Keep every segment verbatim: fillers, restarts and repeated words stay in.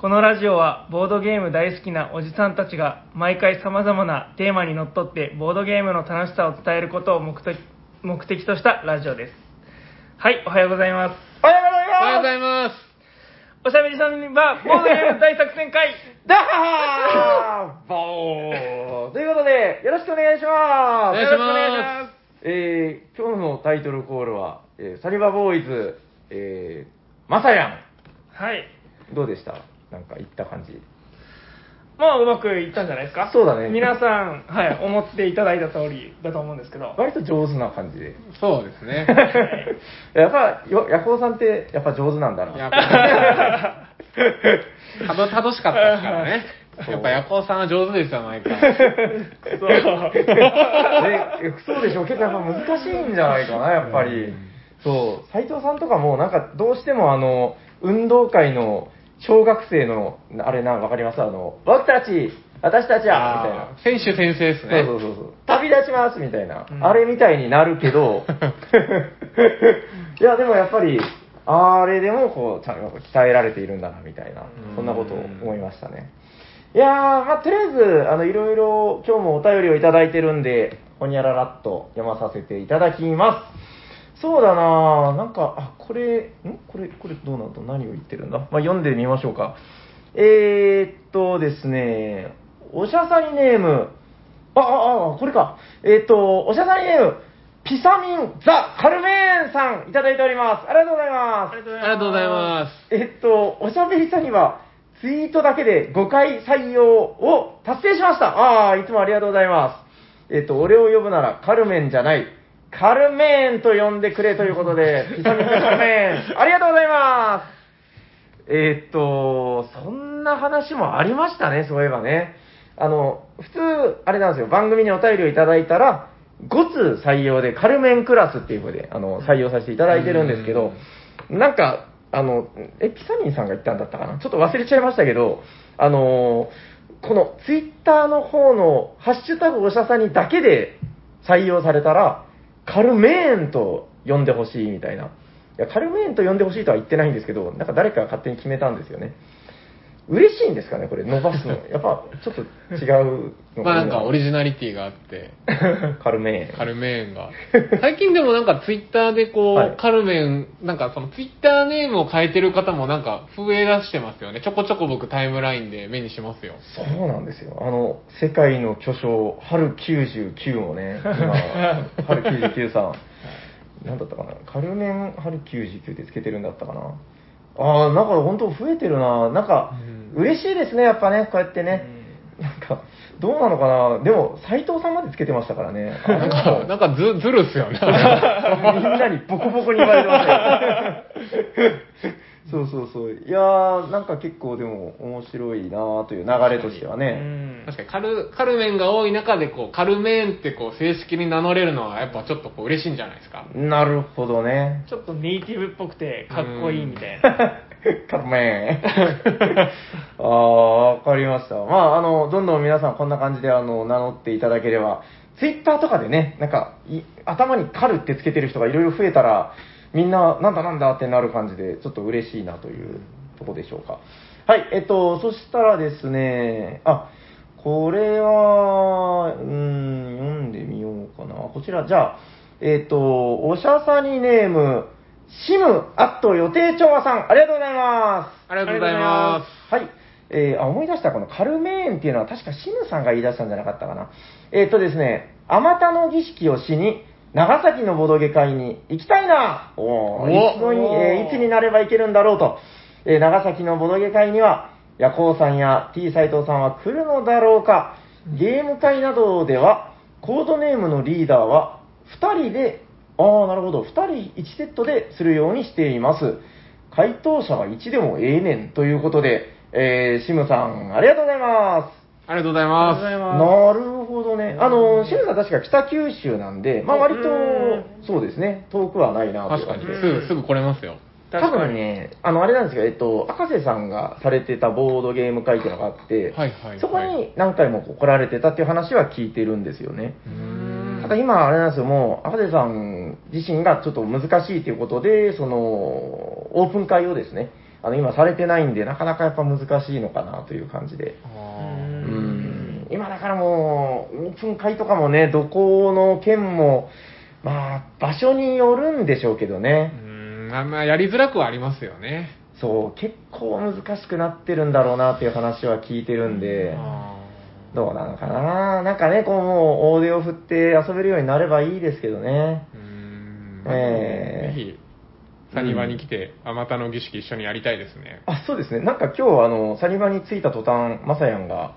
このラジオはボードゲーム大好きなおじさんたちが毎回様々なテーマにのっとってボードゲームの楽しさを伝えることを目的、目的としたラジオです。はい、おはようございます。おはようございます。おはようございます。おしゃべりさんにはボードゲーム大作戦会ダハーボーということで、よろしくお願いします。よろしくお願いします。えー、今日のタイトルコールは、えー、サニバボーイズ、えー、まさやん。はい。どうでした？なんか言った感じ。まあうまくいったんじゃないですか。そうだね。皆さん、はい、思っていただいた通りだと思うんですけど。割と上手な感じで。そうですね。やっぱヤコウさんってやっぱ上手なんだな。やっぱたどたどしかったですからね。やっぱヤコウさんは上手ですよ毎回。そう。え、そうでしょう。結構やっぱ難しいんじゃないかなやっぱり。そう。斉藤さんとかもなんかどうしてもあの運動会の小学生の、あれな、わかりますあの、僕たち、私たちは、みたいな。選手先生ですね。そうそうそう。旅立ちます、みたいな、うん。あれみたいになるけど、いや、でもやっぱり、あれでも、こう、ちゃんと鍛えられているんだな、みたいな、そんなことを思いましたね。いやー、まあ、とりあえず、あの、いろいろ、今日もお便りをいただいてるんで、ほにゃららっと読まさせていただきます。そうだなぁ、なんか、あ、これ、んこれ、これどうなんだ何を言ってるんだまあ、読んでみましょうか。えーっとですね、おしゃさりネーム、あ、あ、あ、これか。えーっと、おしゃさりネーム、ピサミン・ザ・カルメーンさん、いただいております。ありがとうございます。ありがとうございます。えーっと、おしゃべりさんには、ツイートだけでごかい採用を達成しました。ああ、いつもありがとうございます。えーっと、俺を呼ぶならカルメンじゃない。カルメーンと呼んでくれということで、ピサミンカルメーン、ありがとうございます。えー、っと、そんな話もありましたね、そういえばね。あの、普通、あれなんですよ、番組にお便りをいただいたら、ごつう採用でカルメンクラスっていう風で、あの、採用させていただいてるんですけど、なんか、あの、え、ピサミンさんが言ったんだったかな？ちょっと忘れちゃいましたけど、あの、このツイッターの方のハッシュタグおしゃさにだけで採用されたら、カルメーンと呼んでほしいみたいな。いや、カルメーンと呼んでほしいとは言ってないんですけど、なんか誰かが勝手に決めたんですよね。嬉しいんですかね、これ、伸ばすの。やっぱ、ちょっと違うのかな。まあなんかオリジナリティがあって。カルメーン。カルメーンが。最近でもなんかツイッターでこう、はい、カルメン、なんかそのツイッターネームを変えてる方もなんか増え出してますよね。ちょこちょこ僕タイムラインで目にしますよ。そうなんですよ。あの、世界の巨匠、春きゅうじゅうきゅうもね、今、春きゅうじゅうきゅうさん。なんだったかな。カルメン春きゅうじゅうきゅうってつけてるんだったかな。ああ、なんか本当増えてるな。なんか、嬉しいですね、やっぱね、こうやってね。うん、なんか、どうなのかな。でも、斉藤さんまでつけてましたからね。なんか、なんかず、ずるっすよね。みんなにボコボコに言われてましたよ。そうそうそう。いやー、なんか結構でも面白いなーという流れとしてはね。確かに、うん、確かにカル、カルメンが多い中で、こう、カルメーンってこう、正式に名乗れるのは、やっぱちょっとこう、嬉しいんじゃないですか。なるほどね。ちょっとネイティブっぽくて、かっこいいみたいな。カルメーン。ああ、わかりました。まあ、あの、どんどん皆さんこんな感じで、あの、名乗っていただければ、ツイッターとかでね、なんか、い頭にカルってつけてる人がいろいろ増えたら、みんな、なんだなんだってなる感じで、ちょっと嬉しいなというとこでしょうか。はい、えっと、そしたらですね、あ、これは、うーん、読んでみようかな。こちら、じゃあ、えっと、おしゃさにネーム、シムアット予定調和さん、ありがとうございます。ありがとうございます。はい。えー、あ、思い出した、このカルメーンっていうのは確かシムさんが言い出したんじゃなかったかな。えー、っとですね、あまたの儀式をしに、長崎のボドゲ会に行きたいなおー、いつのに、えー、いつになれば行けるんだろうと。えー、長崎のボドゲ会には、ヤコウさんや T 斉藤さんは来るのだろうか。ゲーム会などでは、コードネームのリーダーは、ふたりで、ああ、なるほど。ふたりいちセットでするようにしています。回答者はいちでもええねんということで、えー、シムさん、ありがとうございます。ありがとうございます。なるほどね。あの、シムさん確か北九州なんで、まあ割と、そうですね、遠くはないなという感じで。確かに、すぐ、すぐ来れますよ。多分ね、あの、あれなんですけど、えっと、赤瀬さんがされてたボードゲーム会っていうのがあって、はいはいはい、そこに何回も来られてたっていう話は聞いてるんですよね。うーん、ただ今、あれなんですよ、もう、赤瀬さん自身がちょっと難しいということで、その、オープン会をですね、あの今されてないんでなかなかやっぱ難しいのかなという感じで、あー、うん、今だからもう分解とかもね、どこの県もまあ場所によるんでしょうけどね、うん、あんまやりづらくはありますよね。そう、結構難しくなってるんだろうなっていう話は聞いてるんで、どうなのかな、なんかね、こうもう大手を振って遊べるようになればいいですけどね。うーん、えー、ぜひサニバに来て、あまたの儀式一緒にやりたいですね。あ、そうですね。なんか今日、あの、サニバに着いた途端、まさやんが、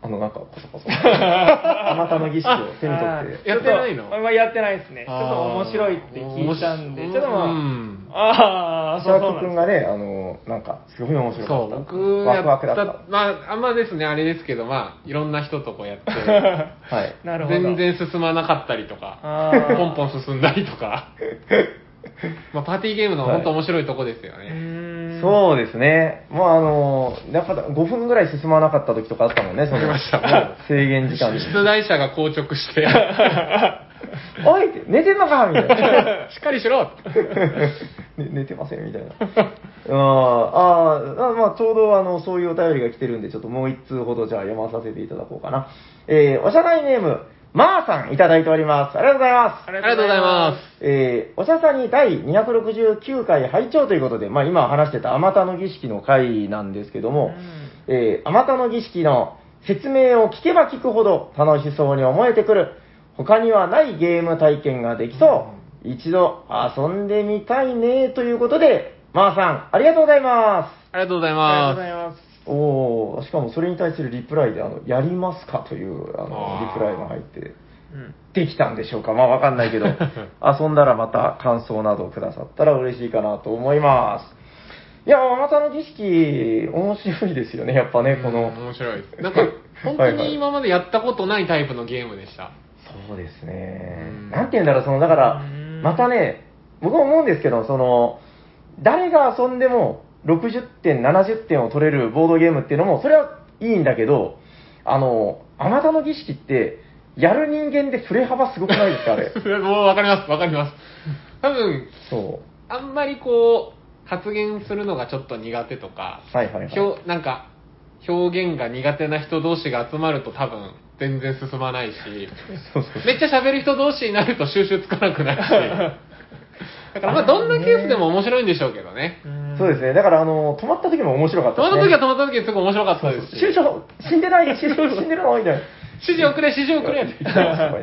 あの、なんか、こそこそ。あまたの儀式を手に取って。やってないの？まあ、やってないですね。ちょっと面白いって聞いたんで、ちょっとまあ、うん、ああ、そうそう。シャーク君がね、あの、なんか、すごい面白かった。そう、僕ワクワクだった。まあ、あんまですね、あれですけど、まあ、いろんな人とこうやって、はい。なるほど。全然進まなかったりとか、あポンポン進んだりとか。まあ、パーティーゲームの本当面白いとこですよね、はい、うーん、そうですね、まあ、あのやっぱごふんぐらい進まなかった時とかあったもんね、そのました制限時間で出題者が硬直しておいって寝てんのかみたいなしっかりしろ寝, 寝てませんみたいなああ、まあ、ちょうどあのそういうお便りが来てるんで、ちょっともう一通ほどじゃあ読まさせていただこうかな、えー、おしゃないネームまーさんいただいております。ありがとうございます。ありがとうございます。えー、おしゃさにだいにひゃくろくじゅうきゅうかい拝聴ということで、まあ今話してたあまたの儀式の回なんですけども、うん、えー、あまたの儀式の説明を聞けば聞くほど楽しそうに思えてくる、他にはないゲーム体験ができそう、うん、一度遊んでみたいねということで、まーさん、ありがとうございます。ありがとうございます。ありがとうございます。おー、しかもそれに対するリプライで、あのやりますかというあのリプライが入って、うん、できたんでしょうか、まあわかんないけど遊んだらまた感想などをくださったら嬉しいかなと思います。いや、あなたの儀式面白いですよね、やっぱね、この面白いです。なんか本当に今までやったことないタイプのゲームでしたそうですね、んなんて言うんだろう、そのだからまたね、僕も思うんですけど、その誰が遊んでもろくじゅってん、ななじゅってんを取れるボードゲームっていうのも、それはいいんだけど、あの、あまたの儀式って、やる人間で振れ幅すごくないですか、あれ。もうわかります、わかります。多分、そう。あんまりこう、発言するのがちょっと苦手とか、はいはいはい。なんか、表現が苦手な人同士が集まると多分、全然進まないし、そうそうそう、めっちゃ喋る人同士になると収集つかなくなるし、だからまあどんなケースでも面白いんでしょうけどね。そうですね。だからあの止まった時も面白かったですね。止まった時は止まった時すごい面白かったですし。師匠死んでない、師匠死んでるのみたいな。指示をくれ、指示をくれって言ってました。そうで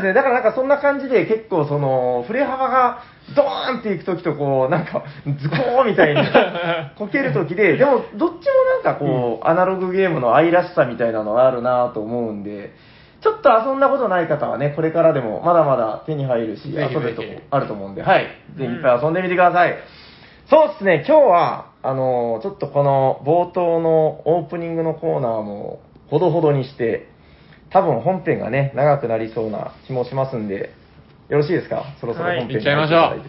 すね。だからなんかそんな感じで結構その振れ幅がドーンっていく時とこうなんかズコーみたいにこける時で、でもどっちもなんかこうアナログゲームの愛らしさみたいなのがあるなと思うんで。ちょっと遊んだことない方はね、これからでもまだまだ手に入るし、遊べるとこあると思うんで、はい。ぜひいっぱい遊んでみてください。うん、そうですね、今日は、あのー、ちょっとこの冒頭のオープニングのコーナーもほどほどにして、多分本編がね、長くなりそうな気もしますんで、よろしいですか？そろそろ本編に入っていただいて。はい、行っちゃいま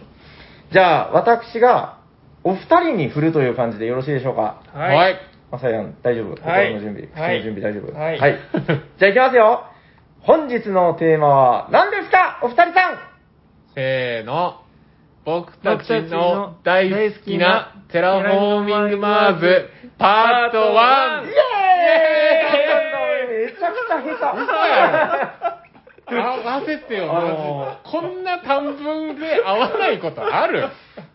しょう。じゃあ、私がお二人に振るという感じでよろしいでしょうか？はい。まさやん、大丈夫？はい。心の準備、はい、口の準備大丈夫？はい。はい、じゃあ、行きますよ。本日のテーマは何ですか、お二人さん。せーの、僕たちの大好きなテラフォーミングマーズパートワン。イエーイ、めちゃくちゃ下手。合わせてよ、あのー、こんな短文で合わないことある？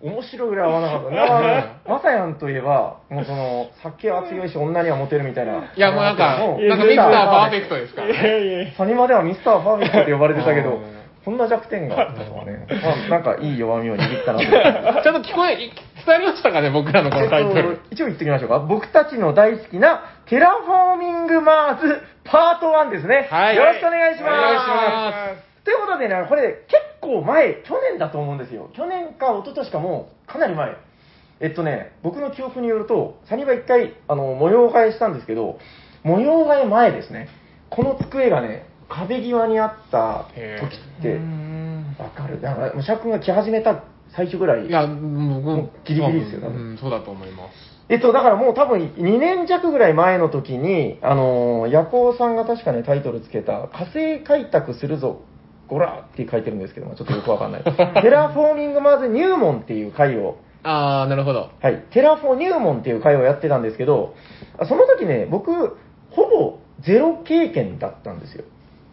面白いぐらい合わなかったね。まさやんといえば、もうその、酒は強いし女にはモテるみたいな。いや、もうなんか、なんかミスターパーフェクトですから、ね。いやいや、サニマではミスターパーフェクトって呼ばれてたけど、こんな弱点があったとはね。まあ、なんかいい弱みを握ったなって。ちゃんと聞こえ、伝わりましたかね、僕らのこのタイトル。えっと、一応言っておきましょうか。僕たちの大好きなテラフォーミングマーズパートワンですね。はい。よろしくお願いします。お願いします。ということでね、これ結構前、去年だと思うんですよ。去年か一昨年かもうかなり前。えっとね、僕の記憶によると、サニバ一回、あの、模様替えしたんですけど、模様替え前ですね。この机がね、壁際にあった時って、わかる。だから、武者君が来始めた最初ぐらい。いや、もうギリギリですよ、多分。うん、そうだと思います。えっと、だからもう多分にねんじゃくぐらい前の時に、あの、ヤコウさんが確かね、タイトルつけた、火星開拓するぞ。ゴラーって書いてるんですけども、ちょっとよくわかんない。テラフォーミングマーズ入門っていう回をああ、なるほど。はい。テラフォ入門っていう会をやってたんですけど、その時ね、僕、ほぼゼロ経験だったんですよ。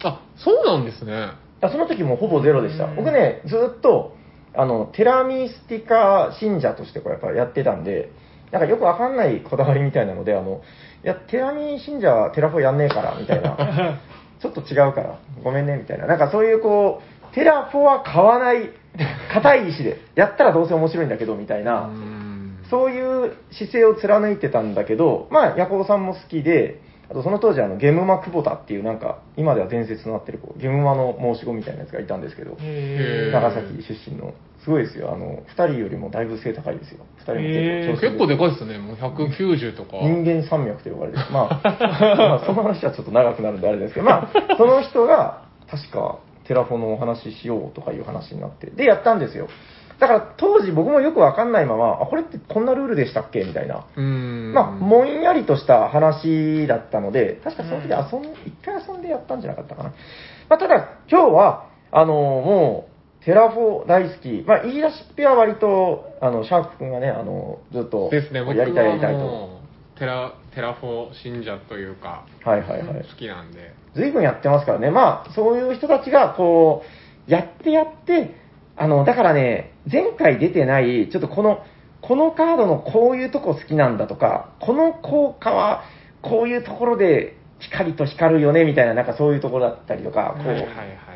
あ、そうなんですね。その時もほぼゼロでした。僕ね、ずっと、あの、テラミスティカ信者としてこうやっぱやってたんで、なんかよくわかんないこだわりみたいなので、あの、いや、テラミ信者はテラフォやんねえから、みたいな。ちょっと違うから、ごめんね、みたいな。なんかそういうこう、テラフォは買わない、固い意志で、やったらどうせ面白いんだけど、みたいな、そういう姿勢を貫いてたんだけど、まあ、ヤコウさんも好きで、あとその当時あのゲムマクボタっていうなんか今では伝説となってるゲムマの申し子みたいなやつがいたんですけど、長崎出身のすごいですよ、あのふたりよりもだいぶ背高いですよ。ふたりも結構でかいですね、もうひゃくきゅうじゅうとか。人間山脈と呼ばれてる、まあ、まあその話はちょっと長くなるんであれですけど、まあその人が確かテラフォのお話ししようとかいう話になってでやったんですよ。だから当時僕もよくわかんないまま、あ、これってこんなルールでしたっけみたいな、うーん、まあ、もんやりとした話だったので、確かその時遊ん、一回遊んでやったんじゃなかったかな。まあ、ただ今日は、あのー、もう、テラフォ大好き、まあ、言い出しっぺは割と、あの、シャーク君がね、あの、ずっと、やりたい、やりたいと。テラ、テラフォ信者というか、はいはいはい。好きなんで。随分やってますからね。まあ、そういう人たちが、こう、やってやって、あの、だからね、前回出てない、ちょっとこの、このカードのこういうとこ好きなんだとか、この効果はこういうところで光と光るよねみたいな、なんかそういうところだったりとか、こう、はいはいはい、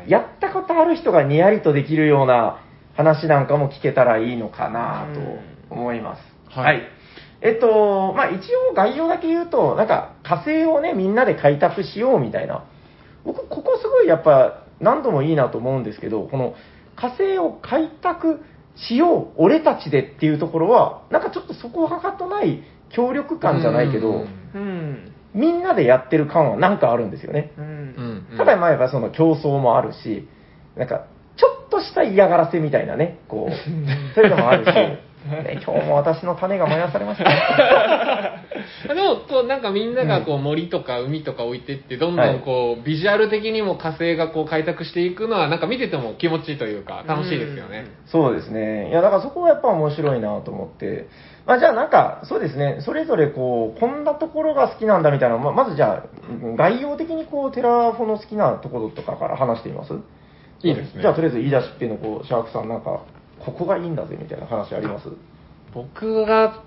やったことある人がにやりとできるような話なんかも聞けたらいいのかなと思います。はい、はい。えっと、まあ一応概要だけ言うと、なんか火星をね、みんなで開拓しようみたいな。僕、ここすごいやっぱ何度もいいなと思うんですけど、この、火星を開拓しよう俺たちでっていうところはなんかちょっとそこはかとない協力感じゃないけど、うん、みんなでやってる感はなんかあるんですよね、うん、ただまあやっぱその競争もあるしなんかちょっとした嫌がらせみたいなねこうそういうのもあるし、ね、今日も私の種が燃やされましたでもこうなんかみんながこう森とか海とか置いてってどんどんこうビジュアル的にも火星がこう開拓していくのはなんか見てても気持ちいいというか楽しいですよね。うん、そうですね。いやだからそこはやっぱ面白いなと思って、まあ、じゃあなんかそうですねそれぞれこうこんなところが好きなんだみたいな、まあ、まずじゃあ概要的にこうテラフォの好きなところとかから話してみます。いいですね。じゃあとりあえず言い出しっぺのこうシャークさんなんかここがいいんだぜみたいな話あります？僕が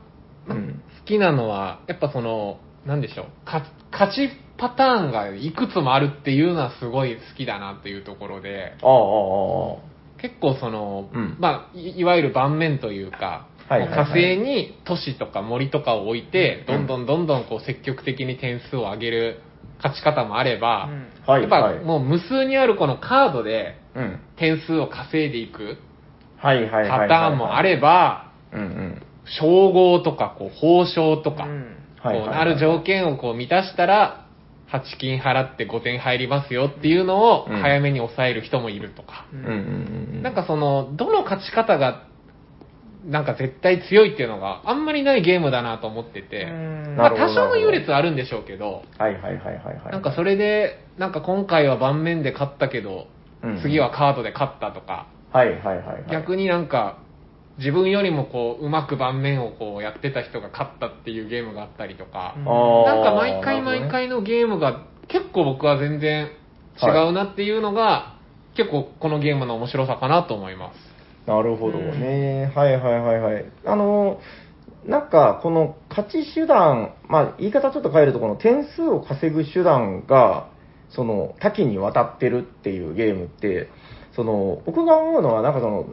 うん、好きなのは、やっぱその、なんでしょう、勝ちパターンがいくつもあるっていうのはすごい好きだなっていうところで、ああああ結構その、うん、まあ、いわゆる盤面というか、はいはいはい、火星に都市とか森とかを置いて、うん、どんどんどんどんこう積極的に点数を上げる勝ち方もあれば、うんはいはい、やっぱもう無数にあるこのカードで点数を稼いでいくパターンもあれば、うんうん称号とかこう報奨とか、うん、こうなる条件をこう満たしたらはち金払ってごてん入りますよっていうのを早めに抑える人もいるとか、うん、なんかそのどの勝ち方がなんか絶対強いっていうのがあんまりないゲームだなと思ってて、まあ、多少の優劣はあるんでしょうけど、なんかそれでなんか今回は盤面で勝ったけど、うん、次はカードで勝ったとか、はいはいはいはい、逆になんか自分よりもこううまく盤面をこうやってた人が勝ったっていうゲームがあったりとか、うん、なんか毎回毎回のゲームが結構僕は全然違うなっていうのが、はい、結構このゲームの面白さかなと思います。なるほどね、うん、はいはいはいはい。あのなんかこの勝ち手段、まあ言い方ちょっと変えるとこの点数を稼ぐ手段がその多岐にわたってるっていうゲームって、その僕が思うのはなんかその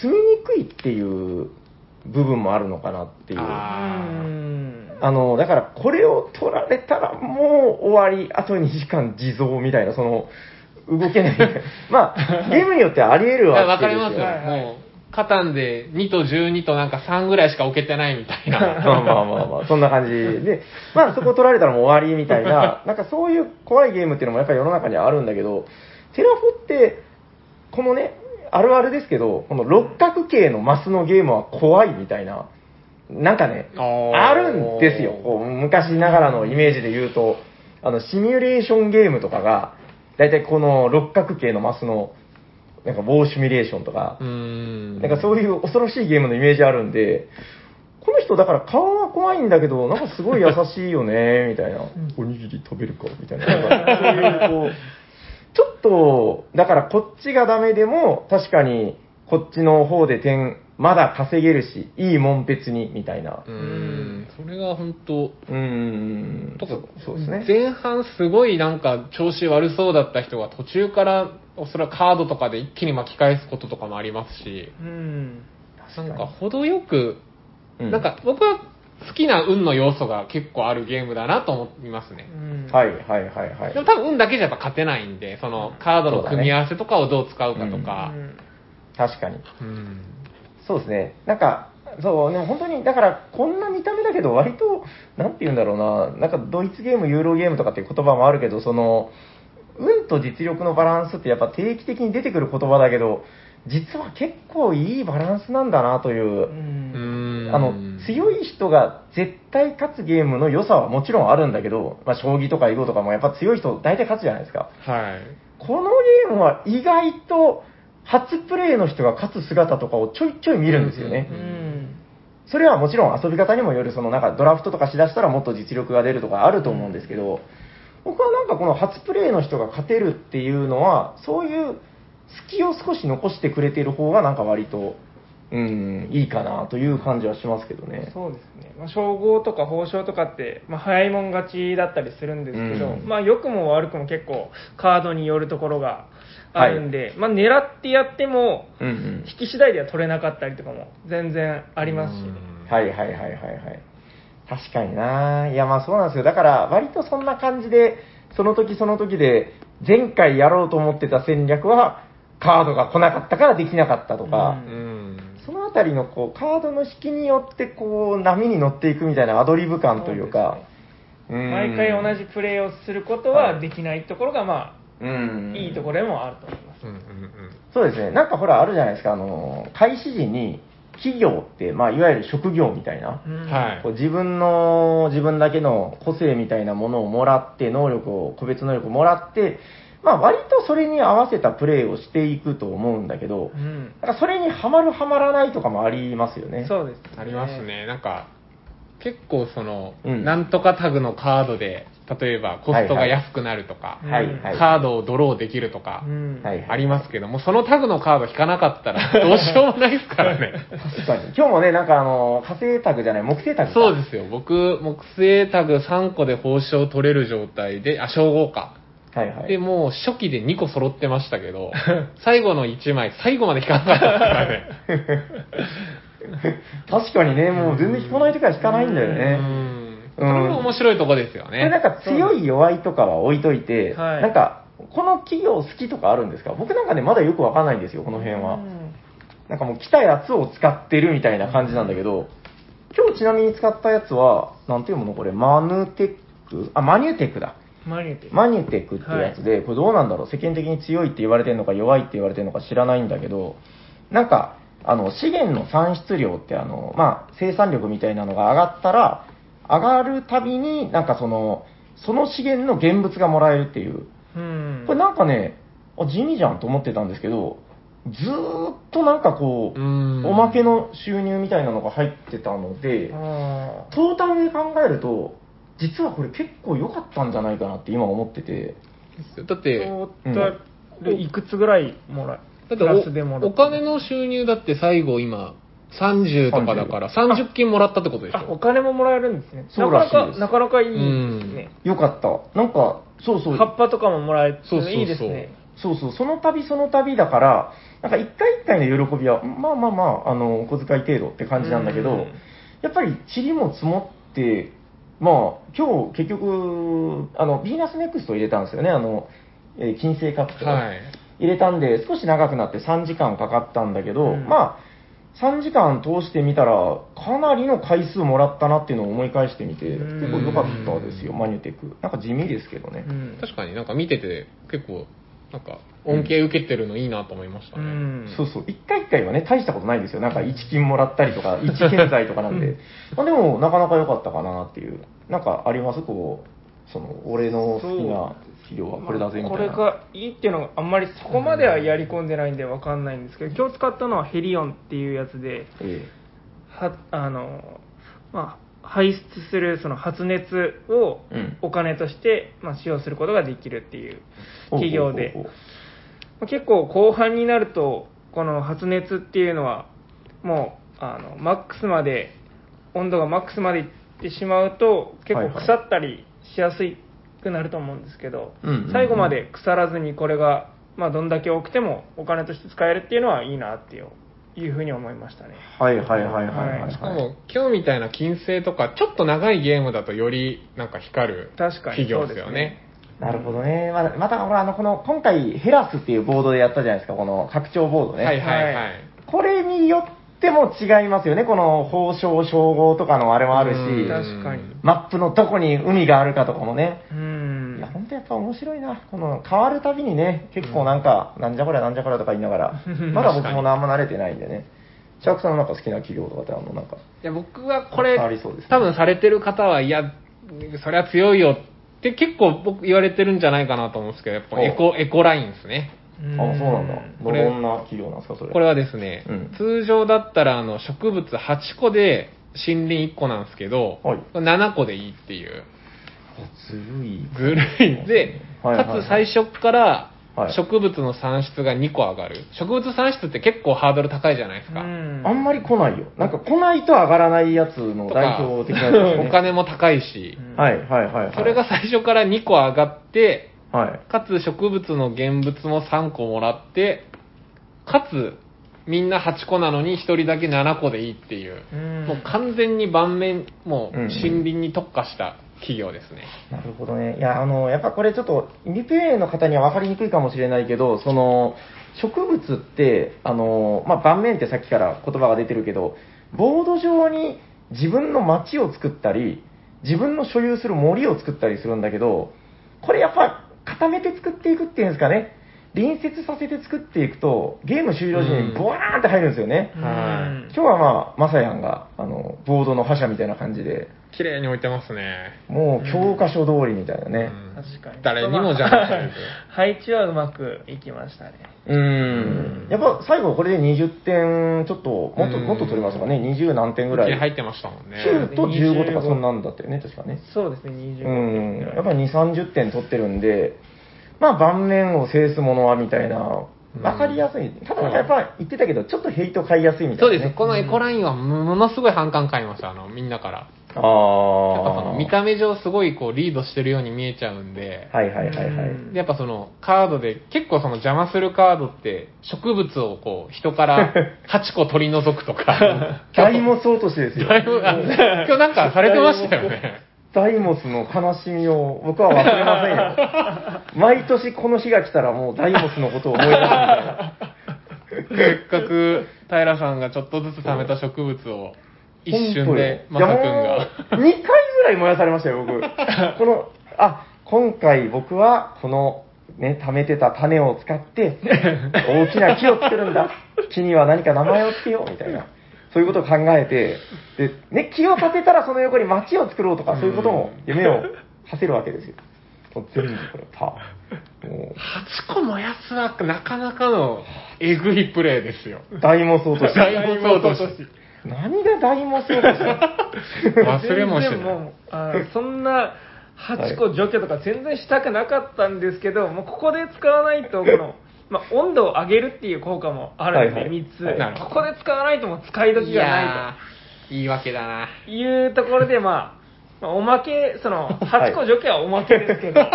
積みにくいっていう部分もあるのかなっていう。ああの、だからこれを取られたらもう終わり、あとにじかん地蔵みたいな、その、動けない。まあ、ゲームによってあり得るわけですよ。わかりますよ。はいはい、もう、カタンでにとじゅうにとなんかさんぐらいしか置けてないみたいな。まあまあまあまあ、そんな感じで、まあそこ取られたらもう終わりみたいな、なんかそういう怖いゲームっていうのもやっぱり世の中にはあるんだけど、テラフォって、このね、あるあるですけど、この六角形のマスのゲームは怖いみたいな、なんかね、あるんですよ。こう昔ながらのイメージで言うと、あの、シミュレーションゲームとかが、だいたいこの六角形のマスのなんか棒シミュレーションとか、うーん、なんかそういう恐ろしいゲームのイメージあるんで、この人だから顔は怖いんだけど、なんかすごい優しいよねみたいな、おにぎり食べるかみたいな、なんかそういうこうちょっとだからこっちがダメでも確かにこっちの方で点まだ稼げるしいいもん別にみたいな、うーん、それが本当、うーん、とかそうですね。前半すごいなんか調子悪そうだった人が途中からそれはカードとかで一気に巻き返すこととかもありますし、うん、なんか程よく、うん、なんか僕は好きな運の要素が結構あるゲームだなと思いますね。うん、はいはいはいはい。でも多分運だけじゃやっぱ勝てないんで、そのカードの組み合わせとかをどう使うかとか。うんうん、確かに、うん。そうですね。なんかそうね、本当にだからこんな見た目だけど割となんて言うんだろうな、なんかドイツゲームユーロゲームとかっていう言葉もあるけど、その運と実力のバランスってやっぱ定期的に出てくる言葉だけど、実は結構いいバランスなんだなという。うん、あの強い人が絶対勝つゲームの良さはもちろんあるんだけど、まあ、将棋とか囲碁とかもやっぱ強い人大体勝つじゃないですか、はい、このゲームは意外と初プレイの人が勝つ姿とかをちょいちょい見るんですよね、うんうん、それはもちろん遊び方にもよる、そのなんかドラフトとかしだしたらもっと実力が出るとかあると思うんですけど、僕はなんかこの初プレイの人が勝てるっていうのはそういう隙を少し残してくれている方がなんか割とうん、いいかなという感じはしますけどね。そうですね、まあ、称号とか報奨とかって、まあ、早いもん勝ちだったりするんですけど、うん、まあ、良くも悪くも結構カードによるところがあるんで、はい、まあ、狙ってやっても、うんうん、引き次第では取れなかったりとかも全然ありますし、ね、はいはいはいはいはい。確かにな。いや、まあそうなんですよ。だから割とそんな感じでその時その時で前回やろうと思ってた戦略はカードが来なかったからできなかったとか、うんうん、そのあたりのこうカードの引きによってこう波に乗っていくみたいなアドリブ感というか、う、ね、うん、毎回同じプレーをすることはできないところが、まあ、うん、いいところでもあると思います、うんうんうん、そうですね。なんかほらあるじゃないですか、あの開始時に企業って、まあ、いわゆる職業みたいな、うん、こう自分の自分だけの個性みたいなものをもらって能力を個別能力をもらってまあ、割とそれに合わせたプレーをしていくと思うんだけど、うん、なんかそれにはまるはまらないとかもありますよね。そうです、ね、ありますね。なんか結構その、うん、なんとかタグのカードで例えばコストが安くなるとか、はいはいうん、カードをドローできるとか、うん、ありますけども、そのタグのカード引かなかったらどうしようもないですからね。確かに今日もね、なんかあの火星タグじゃない木星タグ。そうですよ。僕木星タグさんこで報酬取れる状態で、あ、称号か。はいはい、でもう初期でにこ揃ってましたけど最後のいちまい最後まで引かなかったからね。確かにね、もう全然引かない時は引かないんだよね。それも面白いとこですよね。でなんか強い弱いとかは置いといて、なんかこの企業好きとかあるんですか？僕なんかねまだよくわかんないんですよこの辺は。なんかもう来たやつを使ってるみたいな感じなんだけど、今日ちなみに使ったやつはなんていうものこれマヌテック、あマニュテックだ。マニュテックってやつで、はい、これどうなんだろう、世間的に強いって言われてるのか弱いって言われてるのか知らないんだけど、なんかあの資源の産出量ってあの、まあ、生産力みたいなのが上がったら上がるたびになんかそのその資源の現物がもらえるっていう、うん、これなんかねあ地味じゃんと思ってたんですけど、ずーっとなんかこう、うん、おまけの収入みたいなのが入ってたので、あートータルで考えると実はこれ結構良かったんじゃないかなって今思ってて、だってトータルいくつぐらいもらえ、だってお金の収入だって最後今さんじゅうとかだからさんじゅっきんもらったってことでしょ。あ、お金ももらえるんですね。そうらしいです。なかなかいいですね。良かった。なんかそうそう葉っぱとかももらえて、そうそうそういいですね。そうそう、その度その度だからなんか一回一回の喜びはまあまあまああのお小遣い程度って感じなんだけど、やっぱり塵も積もってまあ、今日結局あのビーナスネクスト入れたんですよね、あの、えー、金星カプセル入れたんで、はい、少し長くなってさんじかんかかったんだけど、うん、まあさんじかん通してみたらかなりの回数もらったなっていうのを思い返してみて、うん、結構良かったですよ、うん、マニュテック。なんか地味ですけどね、うん、確かになんか見てて結構なんか恩恵受けてるのいいなと思いましたね、うん、そうそう、一回一回はね大したことないんですよ。なんかいち金もらったりとかいち経済とかなんで、まあでもなかなか良かったかなっていう。なんかありますこうその俺の好きな肥料はこれだぜみたいな、まあ、これがいいっていうのがあんまりそこまではやり込んでないんで分かんないんですけど、今日使ったのはヘリオンっていうやつで、ええ、はあのまあ、排出するその発熱をお金として、うんまあ、使用することができるっていう企業で、おうおうおうおう、結構後半になるとこの発熱っていうのはもうあのマックスまで温度がマックスまでいってしまうと結構腐ったりしやすくなると思うんですけど、はいはい、最後まで腐らずにこれが、まあ、どんだけ多くてもお金として使えるっていうのはいいなっていういうふうに思いましたね。はいはいはいはい、はい、しかも今日みたいな金星とかちょっと長いゲームだとよりなんか光る企業ですよ ね, すねなるほどね。ま た, またほらあのこの今回ヘラスっていうボードでやったじゃないですか、この拡張ボードね、はいはいはい、これによっても違いますよね。この法称称号とかのあれもあるし、確かにマップのどこに海があるかとかもね、うん、いや本当やっぱ面白いな。この変わるたびにね、結構なんか、うん、なんじゃこりゃなんじゃこりゃとか言いながらまだ僕も何も慣れてないんでね。千秋さんのなんか好きな企業とかってあのなんか、いや僕はこれ、ね、多分されてる方はいやそれは強いよって結構僕言われてるんじゃないかなと思うんですけど、やっぱエコエコラインですね。あ、そうなんだ。どんな企業なんですかそれ。これはですね、うん、通常だったらあの植物はちこで森林いっこなんですけど、はい、ななこでいいっていう。ずるい。ずるいで、かつ最初から植物の産出がにこ上がる。植物産出って結構ハードル高いじゃないですか。うん、あんまり来ないよ。なんか来ないと上がらないやつの代表的な、ね、お金も高いし、はいはいはいはい、それが最初からにこ上がって。はい、かつ植物の現物もさんこもらって、かつみんなはちこなのにひとりだけななこでいいっていう、うん、もう完全に盤面、もう森林に特化した企業ですね。うんうん、なるほどね。いや、あの、やっぱこれちょっと、リプレイの方には分かりにくいかもしれないけど、その、植物って、あの、まあ、盤面ってさっきから言葉が出てるけど、ボード上に自分の街を作ったり、自分の所有する森を作ったりするんだけど、これやっぱ、固めて作っていくっていうんですかね、隣接させて作っていくとゲーム終了時にボワーンって入るんですよね。うん、はい、今日はまあマサヤンがあのボードの覇者みたいな感じで綺麗に置いてますね。もう教科書通りみたいなね、うん、確かに誰にもじゃなくて配置はうまくいきましたね。うーん、やっぱ最後これでにじゅってんちょっともっともっと取りますかね。にじゅう何点ぐらい入ってましたもんね。きゅうとじゅうごとかそんなんだったよね確かね。そうですね、にじゅうごてんぐらい、うん、やっぱに、さんじゅってん取ってるんで、まあ盤面を制すものはみたいな、分かりやすい。ただやっぱ言ってたけどちょっとヘイト買いやすいみたいな、ね、そうです。このエコラインはものすごい反感買いました、あのみんなから。ああ、やっぱその見た目上すごいこうリードしてるように見えちゃうんで、はいはいはいはい。でやっぱそのカードで結構その邪魔するカードって植物をこう人からはちこ取り除くとか大モス落としですよ。今日なんかされてましたよね。ダイモスの悲しみを僕は忘れませんよ。毎年この日が来たらもうダイモスのことを思い出すみたいな。せっかく平さんがちょっとずつ貯めた植物を一瞬でマサ君がにかいぐらい燃やされましたよ僕。このあ今回僕はこのね貯めてた種を使って大きな木を作るんだ。木には何か名前をつけようみたいな。そういうことを考えて、で、ね、木を建てたらその横に街を作ろうとか、そういうことも夢を馳せるわけですよ。全部これパー。もうはちこ燃やすはなかなかのえぐいプレイですよ。大モス落とし。大モス落とし。何が大モス落とし忘れもしてない。そんなはちこ除去とか全然したくなかったんですけど、はい、もうここで使わないとこの。まあ、温度を上げるっていう効果もあるんで、はいはい、みっつ、はい、ここで使わないともう使い時がないといいわけだないうところで、まあまあ、おまけそのはちこ除去はおまけですけど、は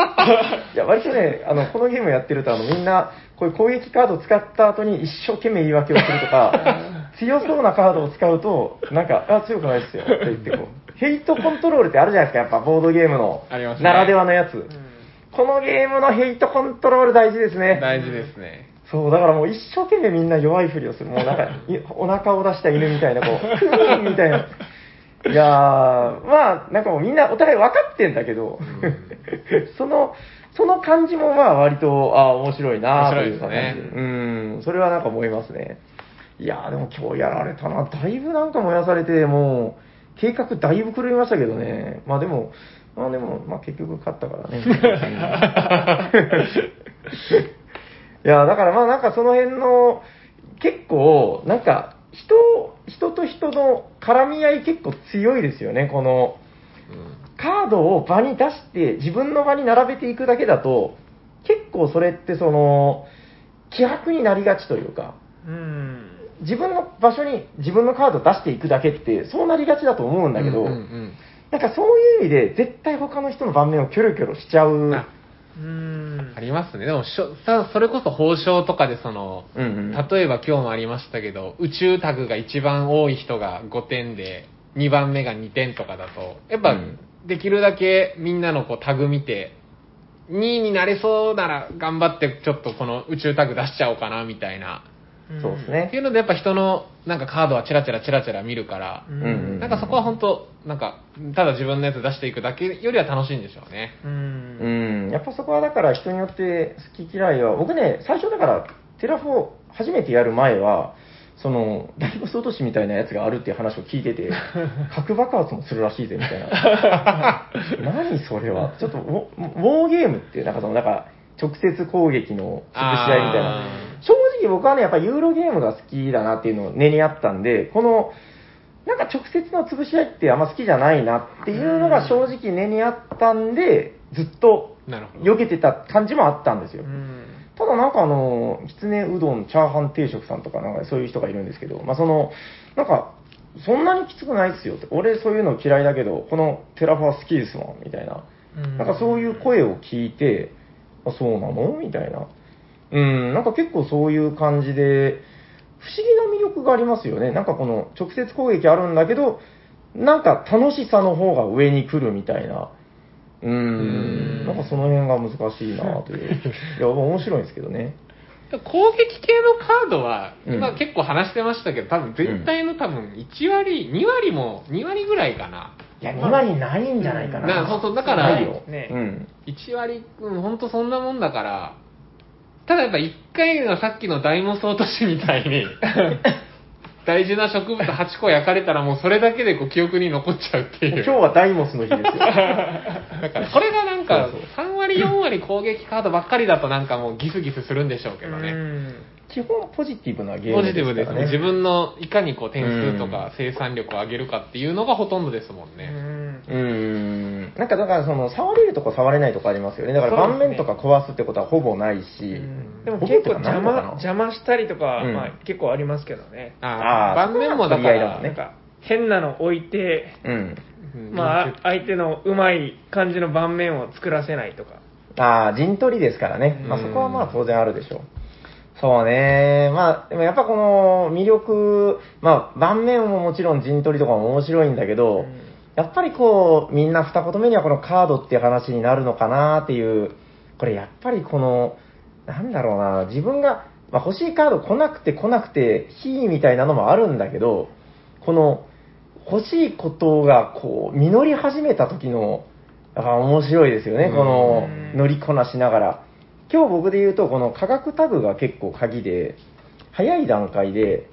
い、いや割とねあのこのゲームやってるとあのみんなこういう攻撃カードを使った後に一生懸命言い訳をするとか強そうなカードを使うとなんかあ強くないですよって言ってこうヘイトコントロールってあるじゃないですか、やっぱボードゲームのならではのやつ、このゲームのヘイトコントロール大事ですね。大事ですね。そう、だからもう一生懸命みんな弱いふりをする。もうなんか、お腹を出した犬みたいな、こう、クーンみたいな。いやー、まあ、なんかもうみんなお互い分かってんだけど、うん、その、その感じもまあ割と、ああ、面白いなぁという感じ。面白いですね。うん、それはなんか思いますね。いやー、でも今日やられたな。だいぶなんか燃やされて、もう、計画だいぶ狂いましたけどね。まあでも、まあでも、まあ、結局勝ったからね。いやだからまあなんかその辺の結構なんか人人と人の絡み合い結構強いですよね。このカードを場に出して自分の場に並べていくだけだと結構それってその希薄になりがちというか、うん、自分の場所に自分のカードを出していくだけってそうなりがちだと思うんだけど、うんうんうん、なんかそういう意味で絶対他の人の盤面をキョロキョロしちゃう。うーんありますね。でもしょさそれこそ報奨とかでその、うんうん、例えば今日もありましたけど宇宙タグが一番多い人がごてんでにばんめがにてんとかだとやっぱ、うん、できるだけみんなのこうタグ見てにいになれそうなら頑張ってちょっとこの宇宙タグ出しちゃおうかなみたいな、うん、そうですねっていうのでやっぱ人のなんかカードはチラチラチラチラ見るから、うんうん、なんかそこは本当なんかただ自分のやつ出していくだけよりは楽しいんでしょうね。うんうん、やっぱそこはだから人によって好き嫌いは僕ね最初だからテラフォ初めてやる前はその大ボス落としみたいなやつがあるっていう話を聞いてて核爆発もするらしいぜみたいな何それはちょっとウォーゲームっていうなんかそのなんか直接攻撃の潰し合いみたいな正直僕はねやっぱユーロゲームが好きだなっていうのを根にあったんでこのなんか直接の潰し合いってあんま好きじゃないなっていうのが正直根にあったんでずっと避けてた感じもあったんですよ。ただなんかあのきつねうどんチャーハン定食さんとかなんかそういう人がいるんですけど、まあそのなんかそんなにきつくないですよって俺そういうの嫌いだけどこのテラファ好きですもんみたいななんかそういう声を聞いてあそうなのみたいなうんなんか結構そういう感じで不思議な魅力がありますよね。なんかこの直接攻撃あるんだけどなんか楽しさの方が上に来るみたいな。うーんなんかその辺が難しいなといういや面白いんですけどね。攻撃系のカードは今結構話してましたけど、うん、多分全体の多分いち割に割もに割ぐらいかな。いやに割ないんじゃないかな、うん、そうそうだからね、うん、いち割本当、うん、そんなもんだからただやっぱいっかいのさっきのダイモス落としみたいに大事な植物はちこ焼かれたらもうそれだけでこう記憶に残っちゃうっていう。今日はダイモスの日ですよ。だからこれがなんかさん割よん割攻撃カードばっかりだとなんかもうギスギスするんでしょうけどね。うん基本ポジティブなゲームですからね。ポジティブですね。自分のいかにこう点数とか生産力を上げるかっていうのがほとんどですもんね。うんうんなんかだからその触れるとこ触れないとこありますよね。だから盤面とか壊すってことはほぼないし。でも結構邪魔邪魔したりとか、うんまあ、結構ありますけどね。ああ盤面もだからなんか変なの置いて、うんまあ、相手のうまい感じの盤面を作らせないとか。ああ陣取りですからね。まあ、そこはまあ当然あるでしょう。そうねまあでもやっぱこの魅力まあ盤面ももちろん陣取りとかも面白いんだけど、うん、やっぱりこうみんな二言目にはこのカードっていう話になるのかなっていうこれやっぱりこのなんだろうな自分が、まあ、欲しいカード来なくて来なくてひーみたいなのもあるんだけどこの欲しいことがこう実り始めた時のやっぱ面白いですよね、うん、この乗りこなしながら。今日僕で言うとこの価格タグが結構鍵で早い段階で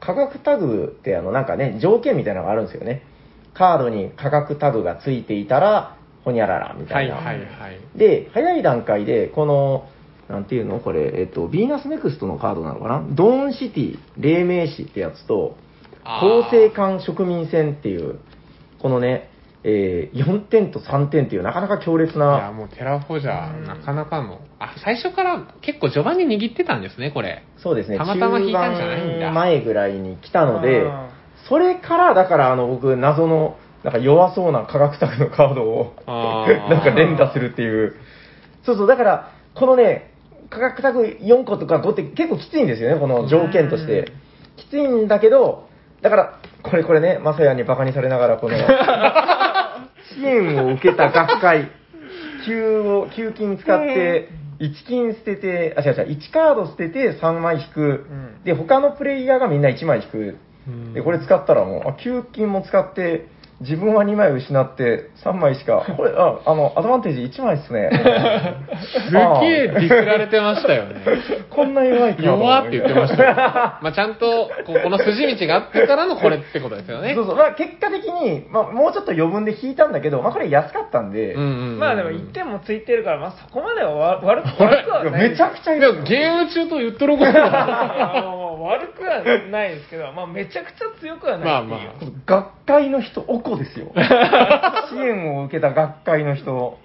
価格タグってあのなんかね条件みたいなのがあるんですよね。カードに価格タグがついていたらほにゃららみたいな、はいはいはい、で早い段階でこのなんていうのこれえっとビーナスネクストのカードなのかなドーンシティ黎明市ってやつと厚生館植民船っていうこのねえー、よんてんとさんてんっていうなかなか強烈な。いやもうテラフォじゃなかなかのあ最初から結構序盤に握ってたんですねこれ。そうですねたまたま引いたんじゃないんだ前ぐらいに来たのでそれからだからあの僕謎のなんか弱そうな科学宅のカードをなんか連打するっていうそうそうだからこのね科学宅よんことかごって結構きついんですよねこの条件としてきついんだけどだからこれこれねまさやにバカにされながらこの支援を受けた学会給を給金使っていち金捨ててあ違う違ういちカード捨ててさんまい引くで他のプレイヤーがみんないちまい引くでこれ使ったらもうあ給金も使って自分はにまい失ってさんまいしか、これああのアドバンテージいちまいですね。すげえディスられてましたよね。こんな弱いか弱って言ってましたよ。まあちゃんとこうこの筋道があってからのこれってことですよね。そうそう、まあ、結果的に、まあ、もうちょっと余分で引いたんだけど、まあ、これ安かったんで、うんうんうん、まあでもいってんもついてるから、まあ、そこまでは悪くはない。めちゃくちゃいい。ゲーム中と言っとることはあの悪くはないですけど、まあ、めちゃくちゃ強くはないっていう。まあまあ、学会の人おこですよ。支援を受けた学会の人。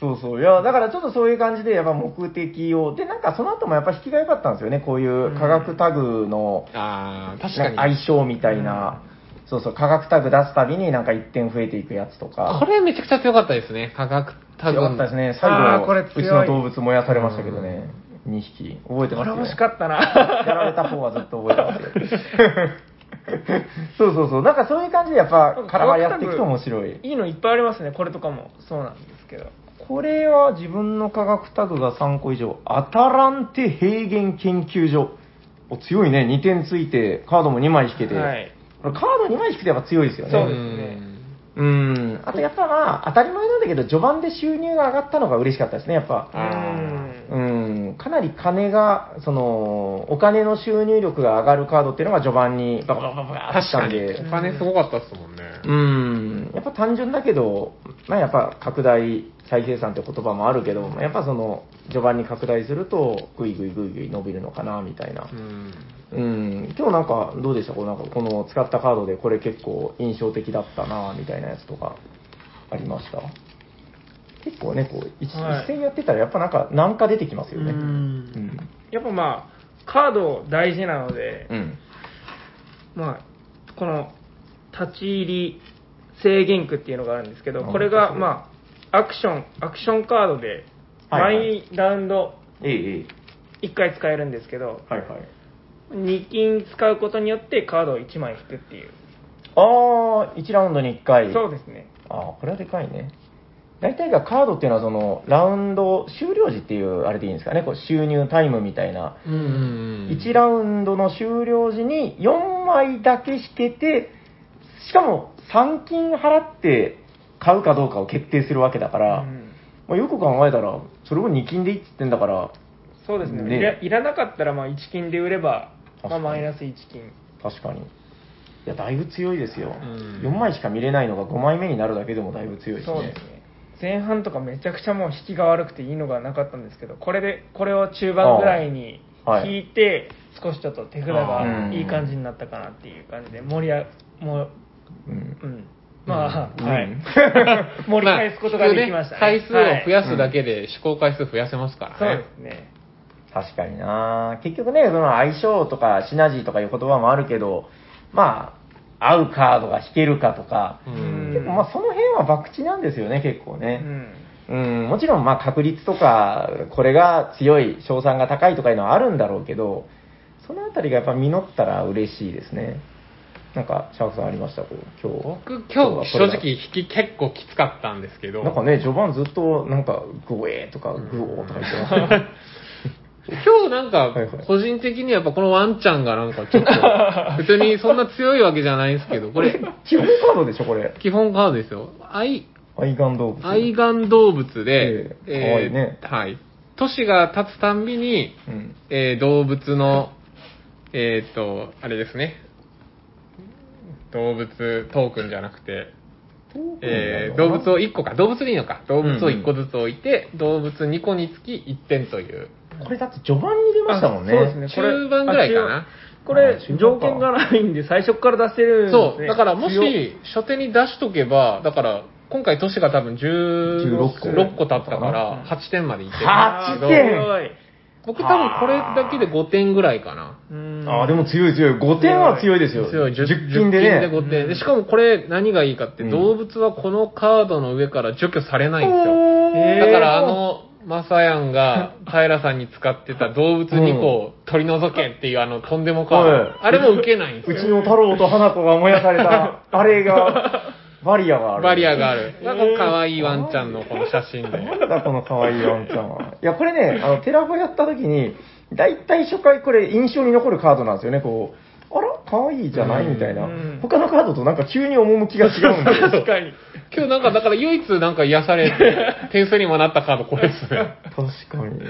そうそう、いやだからちょっとそういう感じでやっぱ目的をで、なんかその後もやっぱ引きが良かったんですよね。こういう科学タグの、うん、あ確かに相性みたいな、うん、そうそう、科学タグ出すたびになんかいってん増えていくやつとか。これめちゃくちゃ強かったですね。科学タグ強かったですね。最後うちの動物燃やされましたけどね、うん、にひき覚えてますよ。これ惜しかったな。やられた方はずっと覚えてますよ。そうそうそう、なんかそういう感じでやっぱ絡まり合っていくと面白い。いいのいっぱいありますね。これとかもそうなんですけど、これは自分の科学タグがさんこ以上、アタランテ平原研究所、お強いね。にてんついてカードもにまい引けて、はい、カードにまい引くとやっぱ強いですよね。そうですね。うーん、あとやっぱまあ当たり前なんだけど、序盤で収入が上がったのが嬉しかったですね。やっぱうん、かなり金がそのお金の収入力が上がるカードっていうのが序盤にバカバカバカってしたんで、お金すごかったですもんね。うん、やっぱ単純だけど、まあ、やっぱ拡大再生産って言葉もあるけど、まあ、やっぱその序盤に拡大するとグイグイグイグイ伸びるのかなみたいな。うんうん、今日なんかどうでしたか？なんかこの使ったカードでこれ結構印象的だったなみたいなやつとかありました？結構ね、こう 一,、はい、一戦やってたらやっぱなんか何か出てきますよね。うん、うん、やっぱまあカード大事なので、うん、まあこの立ち入り制限区っていうのがあるんですけど、これがまあアクションアクションカードで毎ラウンドいっかい使えるんですけど、はいはい。にきん使うことによってカードをいちまい引くっていう。ああ、いちラウンドにいっかい。そうですね。ああ、これはでかいね。大体がカードっていうのはそのラウンド終了時っていうあれでいいんですかね。こう収入タイムみたいな。うんうんうん、いちラウンドの終了時によんまいだけ引けて、しかもさんきん払って買うかどうかを決定するわけだから、うんまあ、よく考えたらそれもにきんでいいっつってんだから。そうですね。ね、いら、いらなかったらまあいちきんで売れば。まあ、マイナスいちきん。確かに。いや、だいぶ強いですよ。よんまいしか見れないのがごまいめになるだけでもだいぶ強いしね。そうですね。前半とかめちゃくちゃもう引きが悪くていいのがなかったんですけど、これで、これを中盤ぐらいに引いて、はい、少しちょっと手札がいい感じになったかなっていう感じで、盛り上が、もう、うん。うんまあ、うん、はい。盛り返すことができましたね。回数を増やすだけで試行回数増やせますからね。はい、そうですね。確かにな。結局ね、その相性とかシナジーとかいう言葉もあるけど、まあ、合うカードが引けるかとか、うん結構まあその辺は博打なんですよね、結構ね。うん、うんもちろんまあ確率とか、これが強い、勝算が高いとかいうのはあるんだろうけど、そのあたりがやっぱ実ったら嬉しいですね。なんか、シャークさんありましたこう今日。僕、今日、正直、引き結構きつかったんですけど。なんかね、序盤ずっと、なんか、グエーとか、グオーとか言ってました。今日なんか、個人的にやっぱこのワンちゃんがなんかちょっと、別にそんな強いわけじゃないんですけど、これ。基本カードでしょ、これ。基本カードですよ。アイ、アイガン動物。アイガン動物で、えー、かわいいね。はい。都市が経つたんびに、うんえー、動物の、えー、っと、あれですね。動物トークンじゃなくて、えー、動物をいっこか、動物でいいのか。動物をいっこずつ置いて、うんうん、動物にこにつきいってんという。これだって序盤に出ましたもんね。そうですね。これ中盤ぐらいかな。これ条件がないんで最初から出せるんですね。そう。だからもし初手に出しとけば、だから今回都市が多分じゅうろっこ経ったからはってんまでいってる。はってん。僕多分これだけでごてんぐらいかな。ああでも強い強い。ごてんは強いですよ。強い。じゅっきんでね。ごてんでしかもこれ何がいいかって、うん、動物はこのカードの上から除去されないんですよ。えー、だからあの。マサヤンが平さんに使ってた動物にこを取り除けっていうあのとんでもか、はい、あれも受けないんですよ。うちの太郎と花子が燃やされたあれがバリアがある。バリアがある。なんか可愛いワンちゃんのこの写真で。なんだこの可愛いワンちゃんは。いやこれねあのテラボやった時にだいたい初回これ印象に残るカードなんですよね。こうあら可愛いじゃないみたいな、うん、他のカードとなんか急に趣が違うんですよ。確かに今日なんかだから唯一なんか癒されて点数にもなったカードこれですね。確かに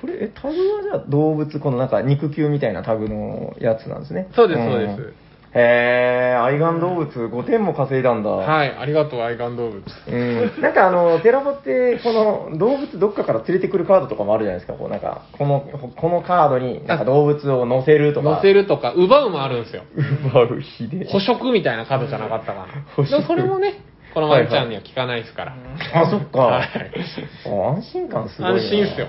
これえタグはじゃあ動物このなんか肉球みたいなタグのやつなんですね。そうですそうです、うん、へー、愛玩動物ごてんも稼いだんだ。はい、ありがとう愛玩動物。うん、なんかあのテラボってこの動物どっかから連れてくるカードとかもあるじゃないですか。こうなんかこのこのカードになんか動物を乗せるとか乗せるとか奪うもあるんですよ。奪うひで捕食みたいなカードじゃなかったかな。でもそれもね。このまるちゃんには効かないですから。はいはい、あ、そっか。はい、安心感すごいな。安心ですよ。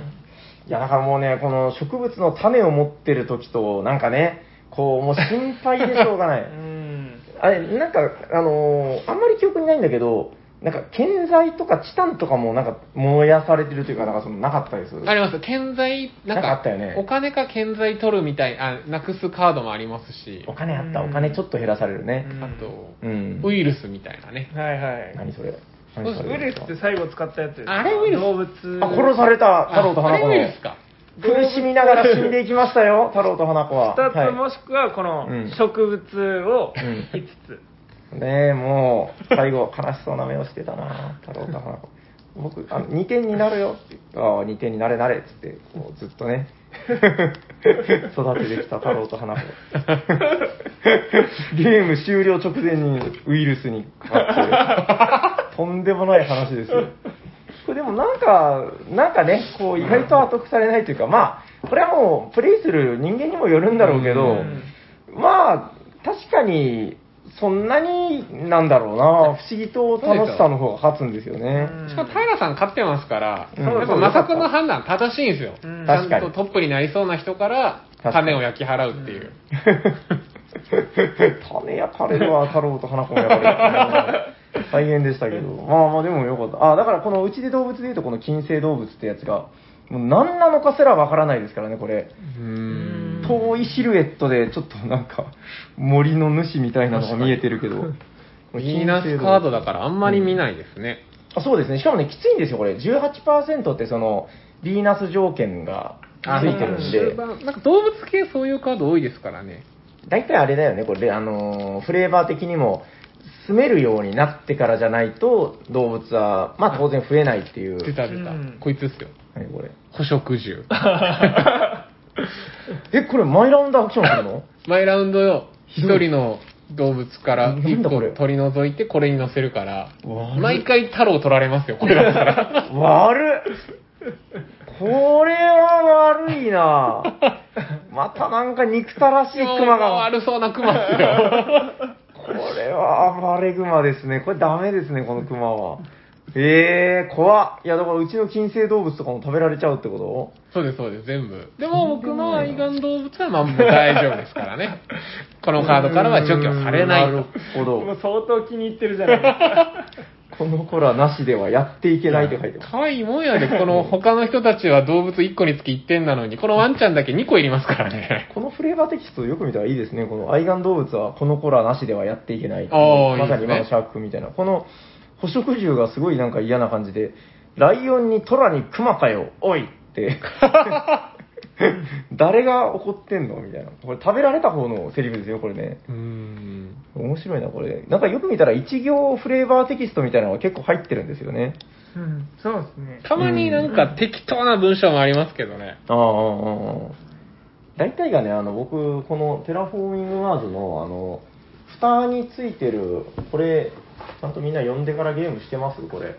いやだからもうね、この植物の種を持ってる時となんかね、こうもう心配でしょうがない。うんあれなんかあのー、あんまり記憶にないんだけど、なんか建材とかチタンとかもなんか燃やされてるというかなんかそのなかったです。あります。建材なんか、なんかあったよね。お金か建材取るみたいあなくすカードもありますし。お金あった。お金ちょっと減らされるね。あと、うん、ウイルスみたいなね。はいはい。何それ。何それウイルスって最後使ったやつですか。あれウイルス。動物。あ殺された太郎と花子の。あれウイルスか。苦しみながら死んでいきましたよ太郎と花子は。ふたつもしくはこの植物をいつつ。ねえもう最後悲しそうな目をしてたな太郎と花子。僕あのにてんになるよってああにてんになれなれっつってこうずっとね育ててきた太郎と花子。ゲーム終了直前にウイルスにかかってとんでもない話ですよ。これでもなんかなんかねこう意外と後腐れないというかまあこれはもうプレイする人間にもよるんだろうけどまあ確かに。そんなになんだろうな不思議と楽しさの方が勝つんですよね。しかも平さん勝ってますから、うん、やっぱマサ君の判断正しいんですよ、うん、ちゃんとトップになりそうな人から種を焼き払うっていう、うん、種焼かれるわ太郎と花子も焼かれる大変でしたけどまあまあでもよかった。あだからこのうちで動物でいうとこの近生動物ってやつがもう何なのかすらわからないですからねこれ。うーん遠いシルエットでちょっとなんか森の主みたいなのが見えてるけどヴィーナスカードだからあんまり見ないですね、うん、あそうですね。しかもねきついんですよこれ じゅうはちパーセント ってそのヴィーナス条件がついてるんでなんか動物系そういうカード多いですからね。大体あれだよねこれあのフレーバー的にも住めるようになってからじゃないと動物はまあ当然増えないっていう出た出た、うん、こいつですよ、はい、これ捕食獣え、これマイラウンドアクションするの？マイラウンドよ。一人の動物からいっこ取り除いてこれに乗せるから、毎回太郎取られますよ、これだったら。悪っ。これは悪いなまたなんか憎たらしいクマが。悪そうなクマですよ。これは暴れクマですね。これダメですね、このクマは。えー、怖っ。いや、だからうちの近生動物とかも食べられちゃうってこと？そうです、そうです、全部。でも僕の愛玩動物はまあもう大丈夫ですからね。このカードからは除去されないと。なるほど。もう相当気に入ってるじゃないですか。この子らなしではやっていけないって書いてます。かわいいもんやで、この他の人たちは動物いっこにつきいってんなのに、このワンちゃんだけにこいりますからね。このフレーバーテキストよく見たらいいですね。この愛玩動物はこの子らなしではやっていけない。ああ、まさに今のシャークみたいな。いいですね、この捕食獣がすごいなんか嫌な感じで、ライオンにトラにクマかよ、おいって誰が怒ってんのみたいな。これ食べられた方のセリフですよこれね。うーん面白いなこれ。なんかよく見たら一行フレーバーテキストみたいなのが結構入ってるんですよね。うんそうですね。たまになんか適当な文章もありますけどね。ああああ。大体がねあの僕このテラフォーミングマーズのあの蓋についてるこれ。ちゃんとみんな呼んでからゲームしてますこれ。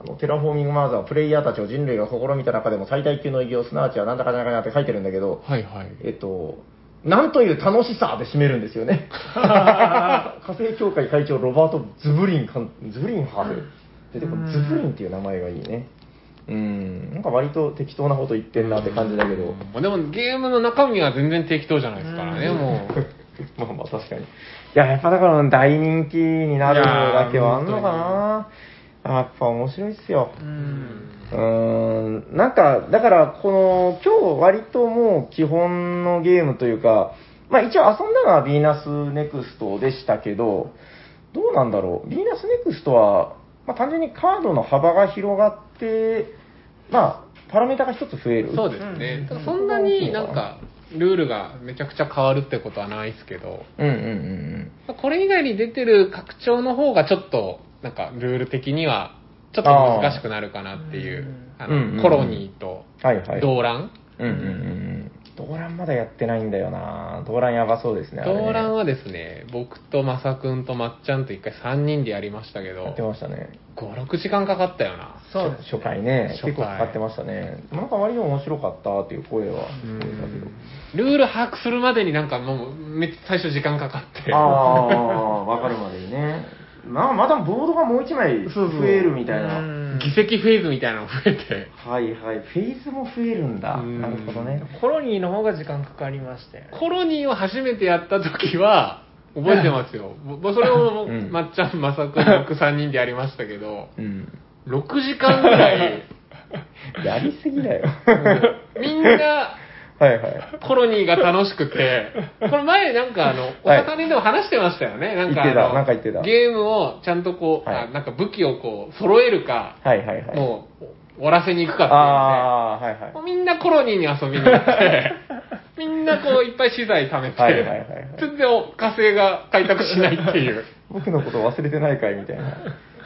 あのテラフォーミングマーズはプレイヤーたちを人類が試みた中でも最大級の偉業すなわちはなんだかじゃなかなって書いてるんだけど、はいはい、えっとなんという楽しさで締めるんですよね。火星協会会長ロバート・ズブリンズブリンハーフでこのズブリンっていう名前がいいね。うんなんか割と適当なこと言ってんなって感じだけど、でもゲームの中身は全然適当じゃないですからねもう。まあまあ確かに。いや、やっぱだから大人気になるだけはあんのかな。やっぱ面白いっすよ。うん。うーん。なんか、だから、この、今日割ともう基本のゲームというか、まあ一応遊んだのはヴィーナスネクストでしたけど、どうなんだろう。ヴィーナスネクストは、まあ単純にカードの幅が広がって、まあ、パラメータが一つ増える。そうですね。そんなになんか、ルールがめちゃくちゃ変わるってことはないですけど、うんうんうん、これ以外に出てる拡張の方がちょっとなんかルール的にはちょっと難しくなるかなっていう、ああの、うんうん、コロニーと動乱、はいはい、うんうんうん、動乱まだやってないんだよな。動乱やばそうですね。動乱はですね、僕とマサ君とまっちゃんと一回さんにんでやりましたけど、やってましたね。ご、ろくじかんかかったよな。そうですね、初回ね、結構かかってましたね。なんか割に面白かったっていう声は聞こえたけど、ルール把握するまでになんかもうめっちゃ最初時間かかって、ああ分かるまでにね。まあ、まだボードがもう一枚増えるみたいな、そうそう議席フェーズみたいなの増えて、はいはい、フェーズも増えるんだ。なるほどね。コロニーの方が時間かかりましたよ、ね、コロニーを初めてやった時は覚えてますよそれをまっちゃん、まさくん、僕さんにんでやりましたけど、うん、ろくじかんぐらいやりすぎだよみんなはいはい、コロニーが楽しくて、これ前なんかあの、おさかねでも話してましたよね。なんかゲームをちゃんとこう、はい、あなんか武器をこう揃えるか、はいはいはい、もう終わらせに行くかっていうので、あ、はいはい、もうみんなコロニーに遊びに行って、みんなこういっぱい資材貯めて、はいはいはいはい、全然火星が開拓しないっていう。僕のこと忘れてないかいみたいな。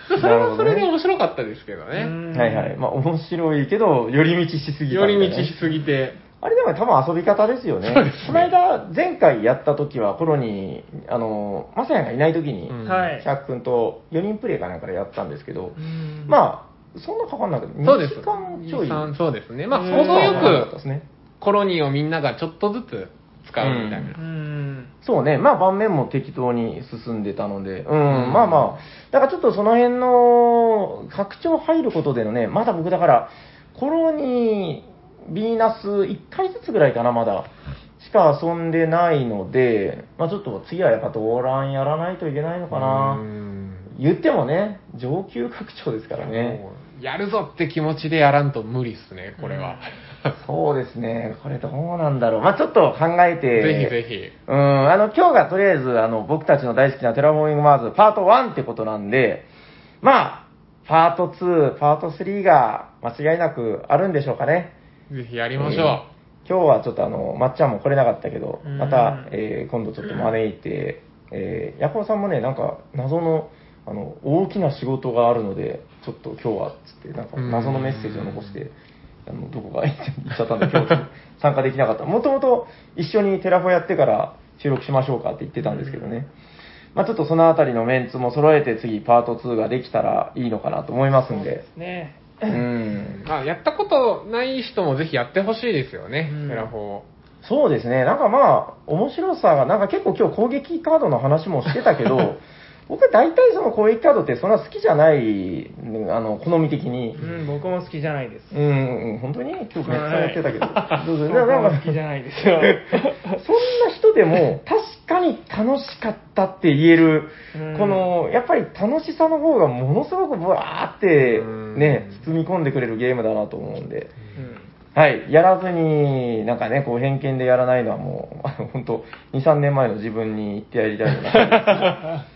それはそれで面白かったですけどね。ね、はいはい、まあ面白いけど寄り道しすぎた、ね。寄り道しすぎて。あれでも多分遊び方ですよね。そうですね。この間前回やった時はコロニー、あのマサヤがいない時に、うん、シャーク君とよにんプレイかなんかでやったんですけど、うん、まあそんなかかんなくてにじかんちょい。そうですね。まあ想像よくコロニーをみんながちょっとずつ使うみたいな。うんうん、そうね。まあ盤面も適当に進んでたので、うん、うん、まあまあだからちょっとその辺の拡張入ることでのね、まだ僕だからコロニービーナスいっかいずつぐらいかな、まだしか遊んでないので、まあ、ちょっと次はやっぱ動乱やらないといけないのかな。うん、言ってもね、上級拡張ですからね。やるぞって気持ちでやらんと無理っすね、これは、うん、そうですね。これどうなんだろう。まあ、ちょっと考えて、ぜひぜひ、うん、あの今日がとりあえずあの僕たちの大好きなテラフォーミングマーズパートワンってことなんで、まあパートツー、パートスリーが間違いなくあるんでしょうかね。ぜひやりましょう、えー、今日はちょっとあのまっちゃんも来れなかったけど、また、えー、今度ちょっと招いて、えー、ヤコウさんもね、なんか謎 の, あの大きな仕事があるのでちょっと今日はつってなんか謎のメッセージを残して、あのどこか行っちゃったんで今日参加できなかった。もともと一緒にテラフォやってから収録しましょうかって言ってたんですけどね、まあ、ちょっとそのあたりのメンツも揃えて次パートツーができたらいいのかなと思いますん で, そうですね。うん、まあ、やったことない人もぜひやってほしいですよね、テラフォー。そうですね。なんかまあ面白さがなんか結構今日攻撃カードの話もしてたけど僕は大体その攻撃カードってそんな好きじゃない、あの好み的に、うん、僕も好きじゃないです。うん、本当に今日めっちゃやってたけど、はい、どうぞ。僕も好きじゃないですよそんな人でも確かに楽しかったって言える、うん、このやっぱり楽しさの方がものすごくブワーってね、うん、包み込んでくれるゲームだなと思うんで、うん、はい、やらずになんかね、こう偏見でやらないのはもうあの本当に、さんねんまえの自分に言ってやりたいな。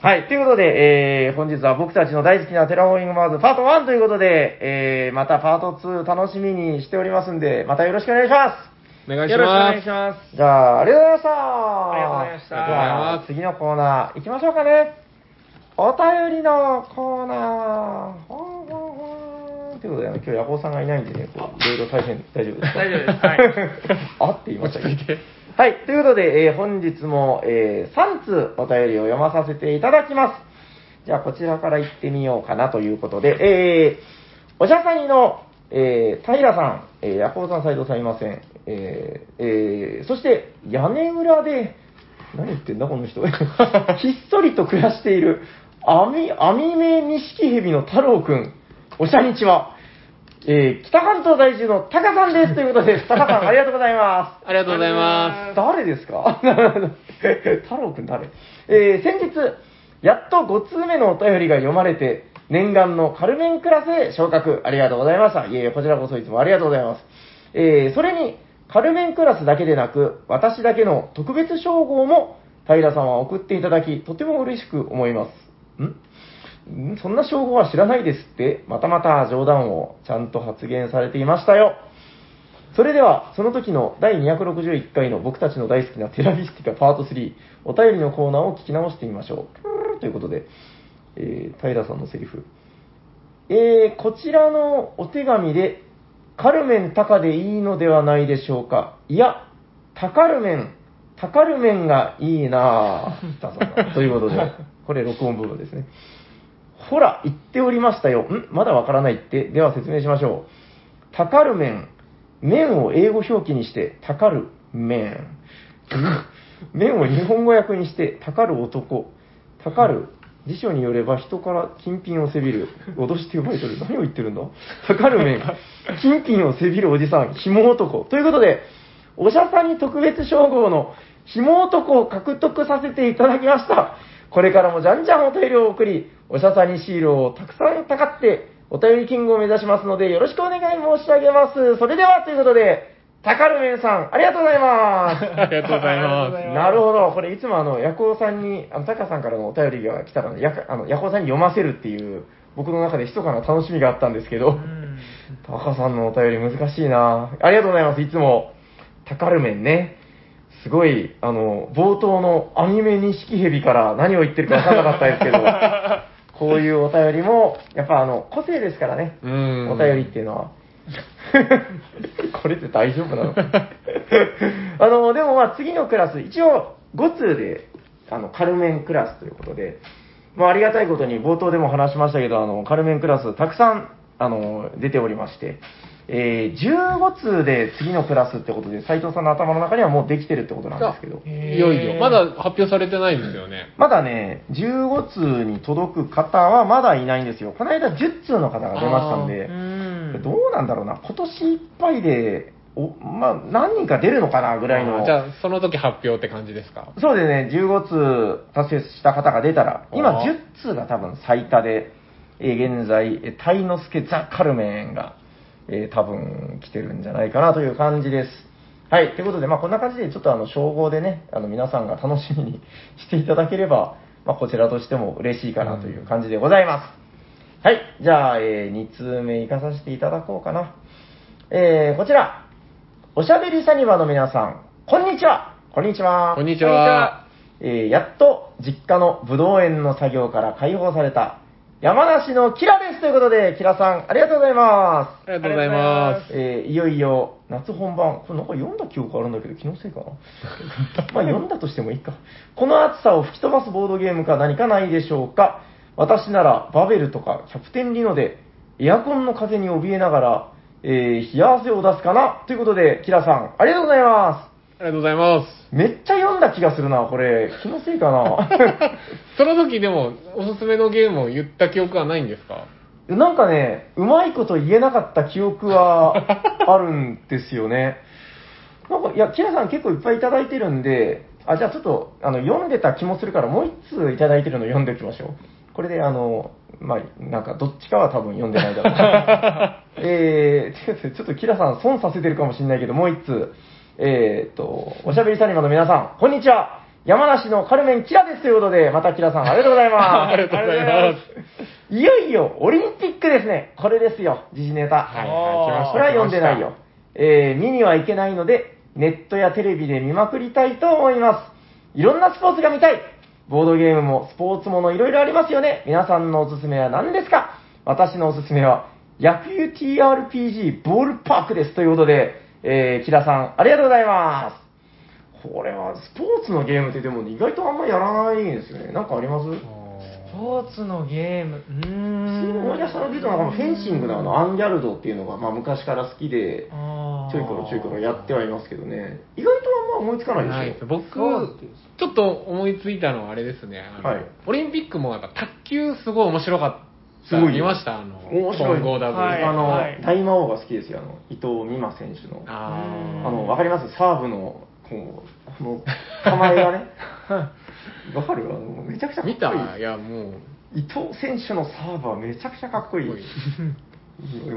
はい、ということで、えー、本日は僕たちの大好きなテラフォーミングマーズパートワンということで、えー、またパートツー楽しみにしておりますんで、またよろしくお願いします。お願いします。よろしくお願いします。じゃあ、ありがとうございました。ありがとうございました。あ次のコーナー行きましょうかね。お便りのコーナー。ほんほんほんということで、今日ヤコウさんがいないんでね、こういろいろ大変、大丈夫ですか？大丈夫です。はい。あって言いましたけど。はい。ということで、えー、本日も、えー、さんつうお便りを読まさせていただきます。じゃあ、こちらから行ってみようかなということで、えー、おしゃさにの、えー、平さん、ヤコウさん、斎藤さんいません。えーえー、そして、屋根裏で、何言ってんだ、この人。ひっそりと暮らしている、アミ、アミメニシキヘビの太郎くん、おしゃにちは。えー、北関東在住のタカさんですということで、タカさんありがとうございます。ありがとうございます。誰ですか？太郎くん誰？えー、先日、やっとごつうめのお便りが読まれて、念願のカルメンクラスへ昇格、ありがとうございました。いえいえ、こちらこそいつもありがとうございます。えー、それに、カルメンクラスだけでなく、私だけの特別称号も、平さんは送っていただき、とても嬉しく思います。ん？そんな称号は知らないですって、またまた冗談をちゃんと発言されていましたよ。それでは、その時のだいにひゃくろくじゅういっかいの僕たちの大好きなテラリスティカパートスリー、お便りのコーナーを聞き直してみましょう。ということで、えー、平さんのセリフ。えー、こちらのお手紙で、カルメンタカでいいのではないでしょうか。いや、タカルメン、タカルメンがいいなぁ。ということで、これ録音部分ですね。ほら、言っておりましたよ。んまだわからないって。では説明しましょう。タカルメン。麺を英語表記にして、たかる麺。麺を日本語訳にして、たかる男。たかる。辞書によれば、人から金品をせびる。脅して奪い取る。何を言ってるんだ？たかる麺。金品をせびるおじさん。ひも男。ということで、おしゃさに特別称号のひも男を獲得させていただきました。これからもじゃんじゃんお便りを送り、おしゃさにシールをたくさんたかって、お便りキングを目指しますので、よろしくお願い申し上げます。それでは、ということで、タカルメンさん、ありがとうございます。ありがとうございます。なるほど。これ、いつもあの、ヤコウさんに、あの、タカさんからのお便りが来たから、あの、ヤコウさんに読ませるっていう、僕の中で密かな楽しみがあったんですけど、タカさんのお便り難しいな。ありがとうございます。いつも、タカルメンね。すごい、あの、冒頭のアニメニシキヘビから何を言ってるか分からなかったですけど、こういうお便りも、やっぱあの、個性ですからね。うん。お便りっていうのは。これって大丈夫なのあの、でもまあ次のクラス、一応ご通で、あの、カルメンクラスということで、まあありがたいことに冒頭でも話しましたけど、あの、カルメンクラスたくさん、あの、出ておりまして、えー、じゅうご通で次のクラスってことで、斉藤さんの頭の中にはもうできてるってことなんですけど。いよいよ。まだ発表されてないんですよね。まだね、じゅうご通に届く方はまだいないんですよ。この間じゅっ通の方が出ましたんで、うんどうなんだろうな、今年いっぱいで、おまあ、何人か出るのかなぐらいの。じゃあ、その時発表って感じですか？そうですね、じゅうご通達成した方が出たら、今じゅっ通が多分最多で、えー、現在、タイノスケザ・カルメンが、えー、多分来てるんじゃないかなという感じです。はい。ということで、まあこんな感じでちょっとあの、称号でね、あの、皆さんが楽しみにしていただければ、まあこちらとしても嬉しいかなという感じでございます。はい。じゃあ、えー、に通目行かさせていただこうかな。えー、こちら。おしゃべりサニバの皆さん、こんにちは。こんにちは。こんにちは。えー、やっと実家のぶどう園の作業から解放された、山梨のキラですということで、キラさん、ありがとうございます。ありがとうございます。えー、いよいよ、夏本番。これなんか読んだ記憶あるんだけど、気のせいかな。まあ読んだとしてもいいか。この暑さを吹き飛ばすボードゲームか何かないでしょうか。私なら、バベルとかキャプテンリノで、エアコンの風に怯えながら、えー、冷や汗を出すかな。ということで、キラさん、ありがとうございます。ありがとうございます。めっちゃ読んだ気がするな、これ。気のせいかな。その時でも、おすすめのゲームを言った記憶はないんですか？なんかね、うまいこと言えなかった記憶はあるんですよね。なんか、いや、キラさん結構いっぱいいただいてるんで、あ、じゃあちょっと、あの、読んでた気もするから、もう一通いただいてるの読んでおきましょう。これで、あの、まあ、なんか、どっちかは多分読んでないだろうな。えー、ちょっとキラさん損させてるかもしれないけど、もう一通。えーっと、おしゃべりサニバの皆さん、こんにちは。山梨のカルメンキラですということで、またキラさん、ありがとうございます。ありがとうございます。いよいよ、オリンピックですね。これですよ、時事ネタ。はい、来ました。これは読んでないよ。えー、見にはいけないので、ネットやテレビで見まくりたいと思います。いろんなスポーツが見たい。ボードゲームもスポーツものいろいろありますよね。皆さんのおすすめは何ですか？私のおすすめは、野球 ティーアールピージー ボールパークですということで、えー、キラさん、ありがとうございます。これは、スポーツのゲームってでも意外とあんまりやらないんですよね。なんかあります？スポーツのゲーム、うーん。思い出したので言うと、なんかフェンシングのあの、アンギャルドっていうのが、まあ昔から好きで、ちょいころちょいころやってはいますけどね。意外とあんま思いつかないでしょ。僕、ちょっと思いついたのはあれですね。あの、はい、オリンピックもやっぱ卓球すごい面白かった。すごい見ましたあの混合ダブル、はい、あの、はい、大魔王が好きですよあの伊藤美誠選手のああのわかりますサーブのこうあの構えがねわかるあのめちゃくちゃかっこいい見たいやもう伊藤選手のサーブはめちゃくちゃかっこいい。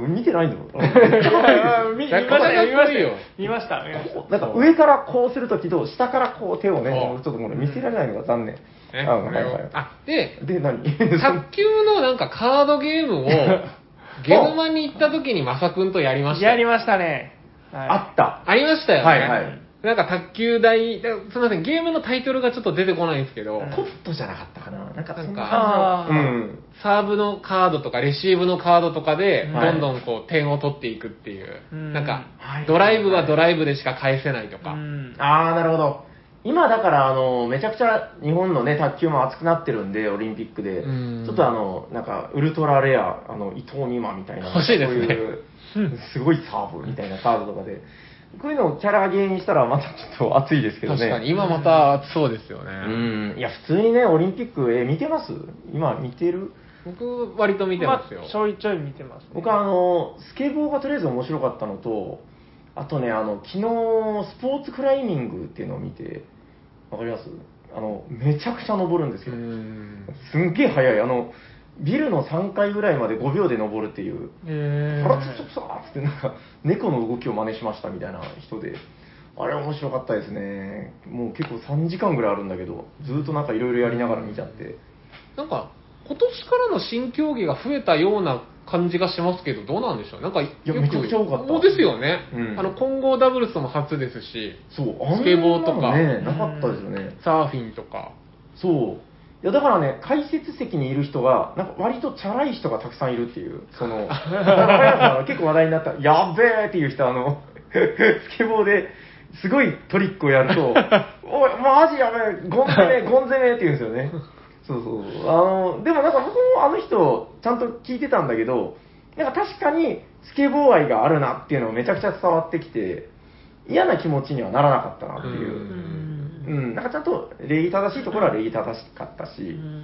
見てないんだろう。見ましたなんか上からこうするときと下からこう手をねちょっとこれ見せられないのが残念。あ、はいはい、あでで何卓球のなんかカードゲームをゲームマンに行ったときにマサ君とやりました。やりましたね。あった。ありましたよね。はいはい。なんか卓球台、すみません、ゲームのタイトルがちょっと出てこないんですけど、うん、トットじゃなかったかな。なんか、なんかうん、サーブのカードとかレシーブのカードとかで、どんどんこう点を取っていくっていう、はい、なんか、うん、ドライブはドライブでしか返せないとか。はいはいはいうん、あー、なるほど。今だからあのめちゃくちゃ日本のね卓球も熱くなってるんでオリンピックでちょっとあのなんかウルトラレアあの伊藤美誠みたいな欲しいですねそういうすごいサーブみたいなカードとかでこういうのをキャラゲーにしたらまたちょっと熱いですけどね確かに今また熱そうですよねうんいや普通にねオリンピックえ見てます今見てる僕割と見てますよ、まあ、ちょいちょい見てます、ね、僕あのスケボーがとりあえず面白かったのとあとね、あの昨日スポーツクライミングっていうのを見て、わかります？あのめちゃくちゃ登るんですけど、すんげえ速いあのビルのさんがいぐらいまでごびょうで登るっていう、パラッツッツッツってなんか猫の動きを真似しましたみたいな人で、あれ面白かったですね。もう結構さんじかんぐらいあるんだけど、ずっとなんかいろいろやりながら見ちゃって、なんか今年からの新競技が増えたような。感じがしますけど、どうなんでしょう。なんかよくいやめちゃくちゃ多かった。そうですよね。うん、あの混合ダブルスも初ですし、そうスケボーとか、ね、なかったですよね。サーフィンとか、そう。いやだからね、解説席にいる人がなんか割とチャラい人がたくさんいるっていう、その結構話題になった。やべえっていう人あのスケボーですごいトリックをやると、おいマジやべえ、ゴン攻めゴン攻めって言うんですよね。そうそうあのでもなんか僕もあの人ちゃんと聞いてたんだけどなんか確かにスケボー愛があるなっていうのをめちゃくちゃ伝わってきて嫌な気持ちにはならなかったなっていううん、うん、なんかちゃんと礼儀正しいところは礼儀正しかったしうん、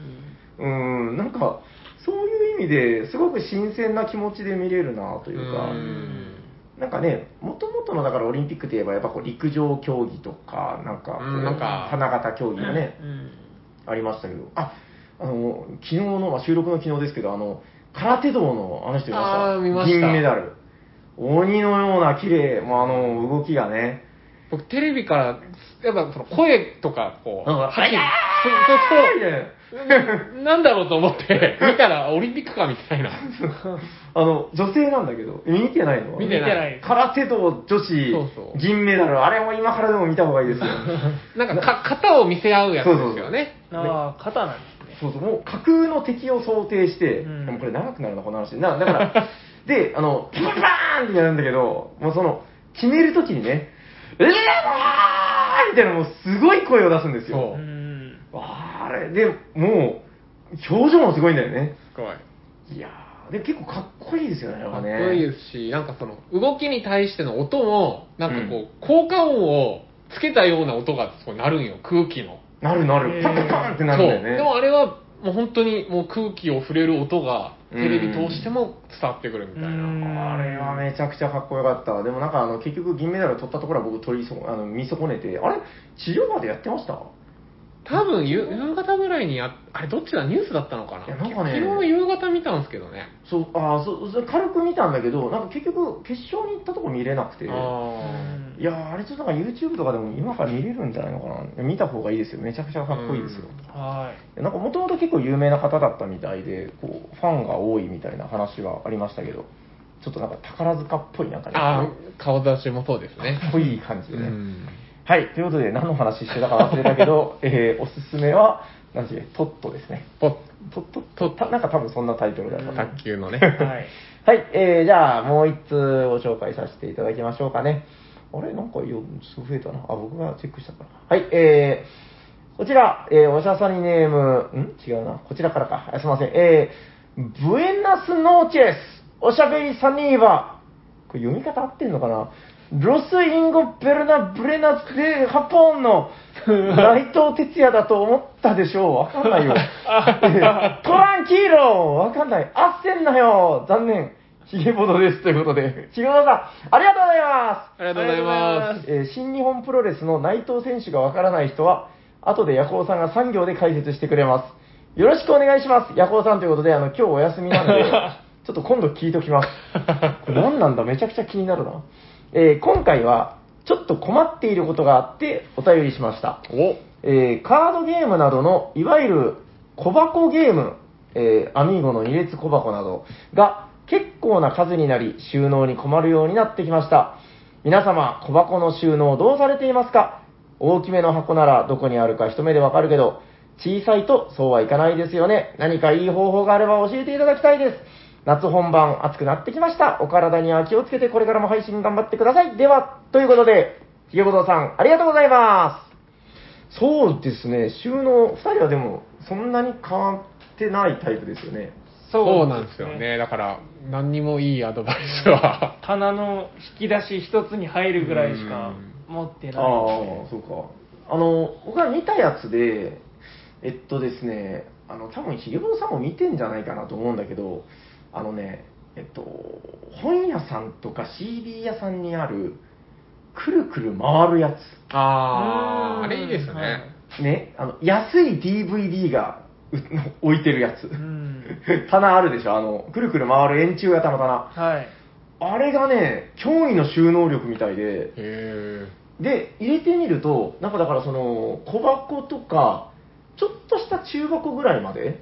うん、なんかそういう意味ですごく新鮮な気持ちで見れるなというかうんなんかね元々のだからオリンピックといえばやっぱこう陸上競技とかなんか花形競技がね、うんうんありましたけど、あ、あの昨日の収録の昨日ですけど、あの空手道のあの人いました。見ました。銀メダル。鬼のような綺麗、もうあの動きがね。僕テレビからやっぱその声とかこう、はっきり、そう、なんだろうと思って見たらオリンピックかみたいな。あの女性なんだけど見てないの？見てない。空手道女子そうそう銀メダルあれも今からでも見た方がいいですよ。なんか肩を見せ合うやつですよね。そうそうそうああ肩なんですね。そうそうもう架空の敵を想定して、うん、でもこれ長くなるなこの話でなだからであのパンパーンってなるんだけどもうその決めるときにね。えーみたいなもうすごい声を出すんですよ。うんあれでもう表情もすごいんだよね。すごい。いやーで結構かっこいいですよね。かっこいいですし、なんかその動きに対しての音もなんかこう、うん、効果音をつけたような音がそうなるんよ空気の。なるなる。パンパンってなるんだよね。そうでもあれはもう本当にもう空気を触れる音がテレビ通しても伝わってくるみたいな。あれはめちゃくちゃかっこよかった。でもなんかあの結局銀メダルを取ったところは僕取りそあの見損ねて、あれ地上波でやってました？多分夕方ぐらいにやあれどっちだニュースだったのかな。いやなんかね、昨日の夕方見たんですけどね。そうあそうそ軽く見たんだけどなんか結局決勝に行ったとこ見れなくて。あいやあれちょっとなんか YouTube とかでも今から見れるんじゃないのかな見た方がいいですよめちゃくちゃかっこいいですよ、うん、はいなんかもともと結構有名な方だったみたいでこうファンが多いみたいな話がありましたけどちょっとなんか宝塚っぽいなんか、ね、あ顔出しもそうですねかっこいい感じでねはいということで何の話してたか忘れたけど、えー、おすすめは何でトットですねポットットットなんか多分そんなタイトルだった卓球のねはい、はいえー、じゃあもう一つご紹介させていただきましょうかねあれなんかよすごい増えたな。あ、僕がチェックしたから。はい、えー、こちら、えー、おしゃさにネーム、ん違うな。こちらからか。あすいません。えー、ブエナスノーチェス、おしゃべりサニーバー。これ読み方合ってんのかなロス・インゴ・ベルナ・ブレナ・デ・ハポーンの内藤哲也だと思ったでしょう。わかんないよ。トランキーロわかんない。あっせんなよ残念。ヒゲボドですということで、ヒゲボドさん、ありがとうございます。ありがとうございます。えー、新日本プロレスの内藤選手がわからない人は、後でヤコウさんがさん行で解説してくれます。よろしくお願いします。ヤコウさんということで、あの今日お休みなので、ちょっと今度聞いときます。これ何なんだ、めちゃくちゃ気になるな。えー、今回はちょっと困っていることがあってお便りしました。お、えー、カードゲームなどのいわゆる小箱ゲーム、えー、アミーゴの二列小箱などが結構な数になり収納に困るようになってきました。皆様、小箱の収納どうされていますか？大きめの箱ならどこにあるか一目でわかるけど、小さいとそうはいかないですよね。何かいい方法があれば教えていただきたいです。夏本番暑くなってきました。お体には気をつけてこれからも配信頑張ってください。では、ということで、ひげごとうさん、ありがとうございます。そうですね、収納、二人はでもそんなに変わってないタイプですよね。そうなんですよね。だから何にもいいアドバイスは棚の引き出し一つに入るぐらいしか持ってない。ああ、そうか。あの僕が見たやつで、えっとですね、あの多分ひげぼうさんも見てんじゃないかなと思うんだけど、あのね、えっと本屋さんとか シーディー 屋さんにあるくるくる回るやつ。ああ、あれいいですね。はい、ね、あの安い ディーブイディー が置いてるやつ、うん、棚あるでしょ、あのくるくる回る円柱型の棚、はい、あれがね驚異の収納力みたいで、へー、で入れてみるとなんかだからその小箱とかちょっとした中箱ぐらいまで、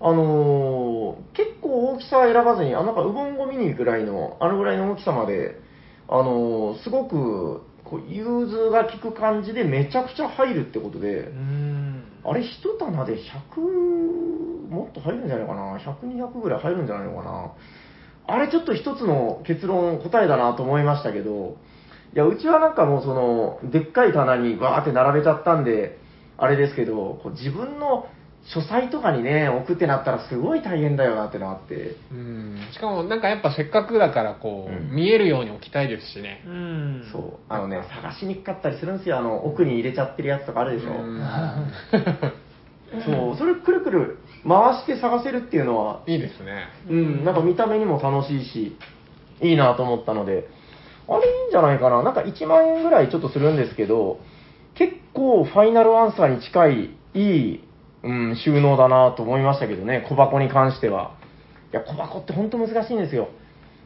あのー、結構大きさ選ばずに、あ、なんかうぼんごミニぐらいのあのぐらいの大きさまで、あのー、すごくこう融通が利く感じでめちゃくちゃ入るってことで、うん、あれ一棚でひゃく、もっと入るんじゃないかな、ひゃく、にひゃくぐらい入るんじゃないのかな。あれちょっと一つの結論、答えだなと思いましたけど、いや、うちはなんかもうその、でっかい棚にバーって並べちゃったんで、あれですけど、こう自分の書斎とかにね、置くってなったらすごい大変だよなってのあって。うん。しかもなんかやっぱせっかくだからこう、うん、見えるように置きたいですしね。うん。そう。あのね、探しにくかったりするんですよ。あの、奥に入れちゃってるやつとかあるでしょ。うん。そう。それくるくる回して探せるっていうのは。いいですね。うん。なんか見た目にも楽しいし、いいなと思ったので。あれいいんじゃないかな。なんかいちまんえんぐらいちょっとするんですけど、結構ファイナルアンサーに近い、いい、うん、収納だなと思いましたけどね、小箱に関しては。いや、小箱って本当難しいんですよ。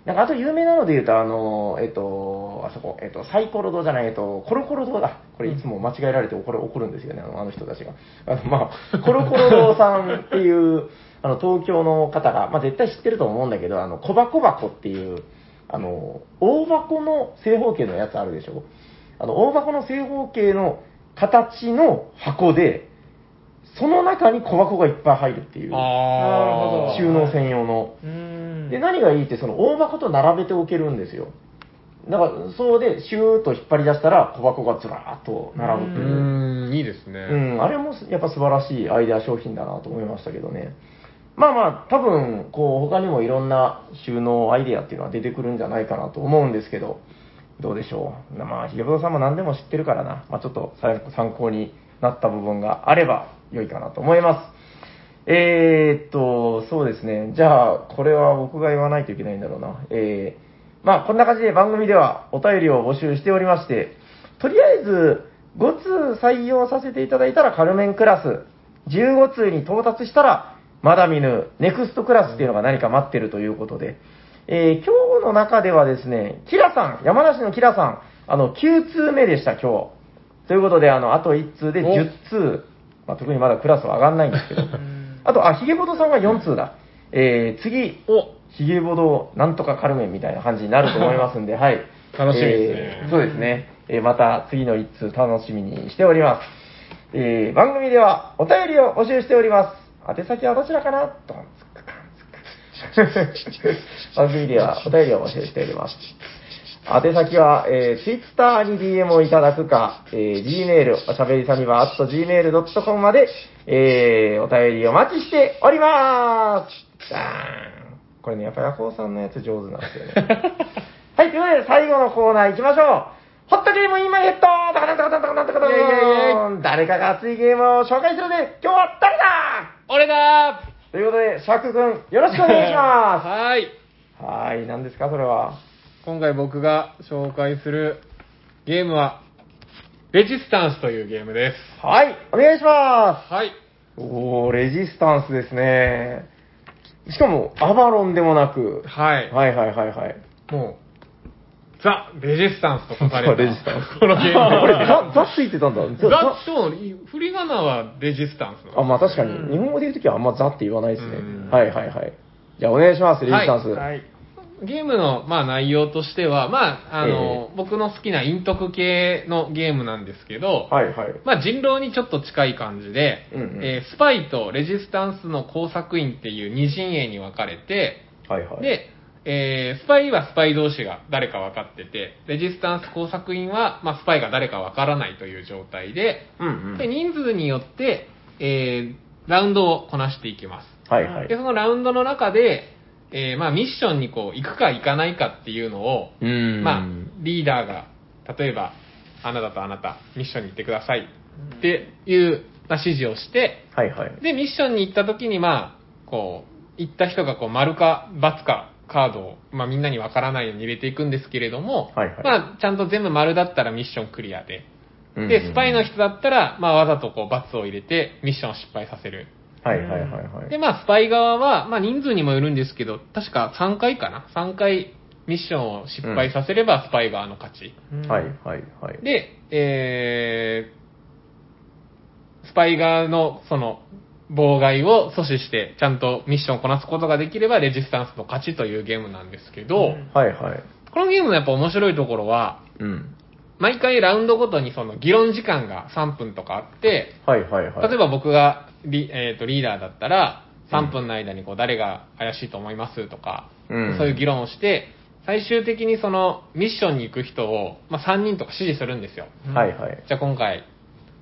なんか、あと有名なので言うと、あの、えっと、あそこ、えっと、サイコロ堂じゃない、えっと、コロコロ堂だ。これいつも間違えられて怒る、怒るんですよね、あの、あの人たちが。あの、まあ、コロコロ堂さんっていう、あの、東京の方が、まあ、絶対知ってると思うんだけど、あの、小箱箱っていう、あの、大箱の正方形のやつあるでしょ。あの、大箱の正方形の形の箱で、その中に小箱がいっぱい入るっていう。ああ。収納専用の。うん。で、何がいいって、その大箱と並べておけるんですよ。だから、そうで、シューッと引っ張り出したら、小箱がずらーっと並ぶっていう。うん、いいですね。うん、あれもやっぱ素晴らしいアイデア商品だなと思いましたけどね。まあまあ、多分、こう、他にもいろんな収納アイデアっていうのは出てくるんじゃないかなと思うんですけど、どうでしょう。まあ、ひげぼうさんも何でも知ってるからな。まあ、ちょっと参考になった部分があれば、良いかなと思います。えー、っと、そうですね。じゃあ、これは僕が言わないといけないんだろうな。えー、まあ、こんな感じで番組ではお便りを募集しておりまして、とりあえずごつう採用させていただいたらカルメンクラス、じゅうごつうに到達したらまだ見ぬネクストクラスっていうのが何か待ってるということで、えー、今日の中ではですね、キラさん、山梨のキラさん、あの、きゅうつうめでした、今日。ということで、あの、あといっつうでじゅっつう。まあ、特にまだクラスは上がんないんですけど。あと、あ、ひげぼどさんがよんつうだ。えー、次、お、ひげぼどなんとかカルメンみたいな感じになると思いますんで、はい。楽しみですね。えー、そうですね。えー、また次のいっつう楽しみにしております。えー、番組ではお便りを募集しております。宛先はどちらかな？ドンツクカンツク。番組ではお便りを募集しております。宛先は、えー、Twitter に ディーエム をいただくか、えー、Gmail、おしゃべりサニバー at ジーメールドットコム まで、えー、お便りお待ちしておりまーす。ダーン。これね、やっぱヤコウさんのやつ上手なんですよね。はい、ということで最後のコーナー行きましょう。ホットゲームインマイヘッド、だかなんだかなんだかなんだかなんだか、誰かが熱いゲームを紹介するで、今日は誰だ？俺だー。ということで、シャーク君、よろしくお願いします。はい。はい、何ですか、それは。今回僕が紹介するゲームは、レジスタンスというゲームです。はい、お願いします。はい。おー、レジスタンスですね。しかも、アバロンでもなく、はい。はいはいはいはい。もう、ザ・レジスタンスと書かれた。レジスタンス。このゲームで。これ、ザ、ザついてたんだ。ザ、ザ、そう、振り仮名はレジスタンスなんです。あ、まあ確かに、うん、日本語で言うときはあんまザって言わないですね。はいはいはい。じゃあ、お願いします、レジスタンス。はい。はい、ゲームの、まあ、内容としては、まああのえー、僕の好きな陰徳系のゲームなんですけど、はいはいまあ、人狼にちょっと近い感じで、うんうんえー、スパイとレジスタンスの工作員っていうに陣営に分かれて、はいはいでえー、スパイはスパイ同士が誰か分かってて、レジスタンス工作員は、まあ、スパイが誰か分からないという状態で、うんうん、で人数によって、えー、ラウンドをこなしていきます、はいはい、でそのラウンドの中でえーまあ、ミッションにこう行くか行かないかっていうのをうん、まあ、リーダーが例えばあなたとあなたミッションに行ってくださいっていう、まあ、指示をして、はいはい、でミッションに行った時に、まあ、こう行った人がこう丸か×かカードを、まあ、みんなに分からないように入れていくんですけれども、はいはいまあ、ちゃんと全部丸だったらミッションクリアで、うんうん、でスパイの人だったら、まあ、わざとこう×を入れてミッションを失敗させるはいはいはいはい。で、まあ、スパイ側は、まあ、人数にもよるんですけど、確かさんかいかな。さんかいミッションを失敗させれば、スパイ側の勝ち。うん、はいはいはい。で、えー、スパイ側の、その、妨害を阻止して、ちゃんとミッションをこなすことができれば、レジスタンスの勝ちというゲームなんですけど、うん、はいはい。このゲームのやっぱ面白いところは、うん。毎回ラウンドごとにその議論時間がさんぷんとかあって、はいはいはい、例えば僕が リ,、えー、とリーダーだったらさんぷんの間にこう誰が怪しいと思いますとか、うん、そういう議論をして最終的にそのミッションに行く人を、まあ、さんにんとか指示するんですよ、はいはい、じゃあ今回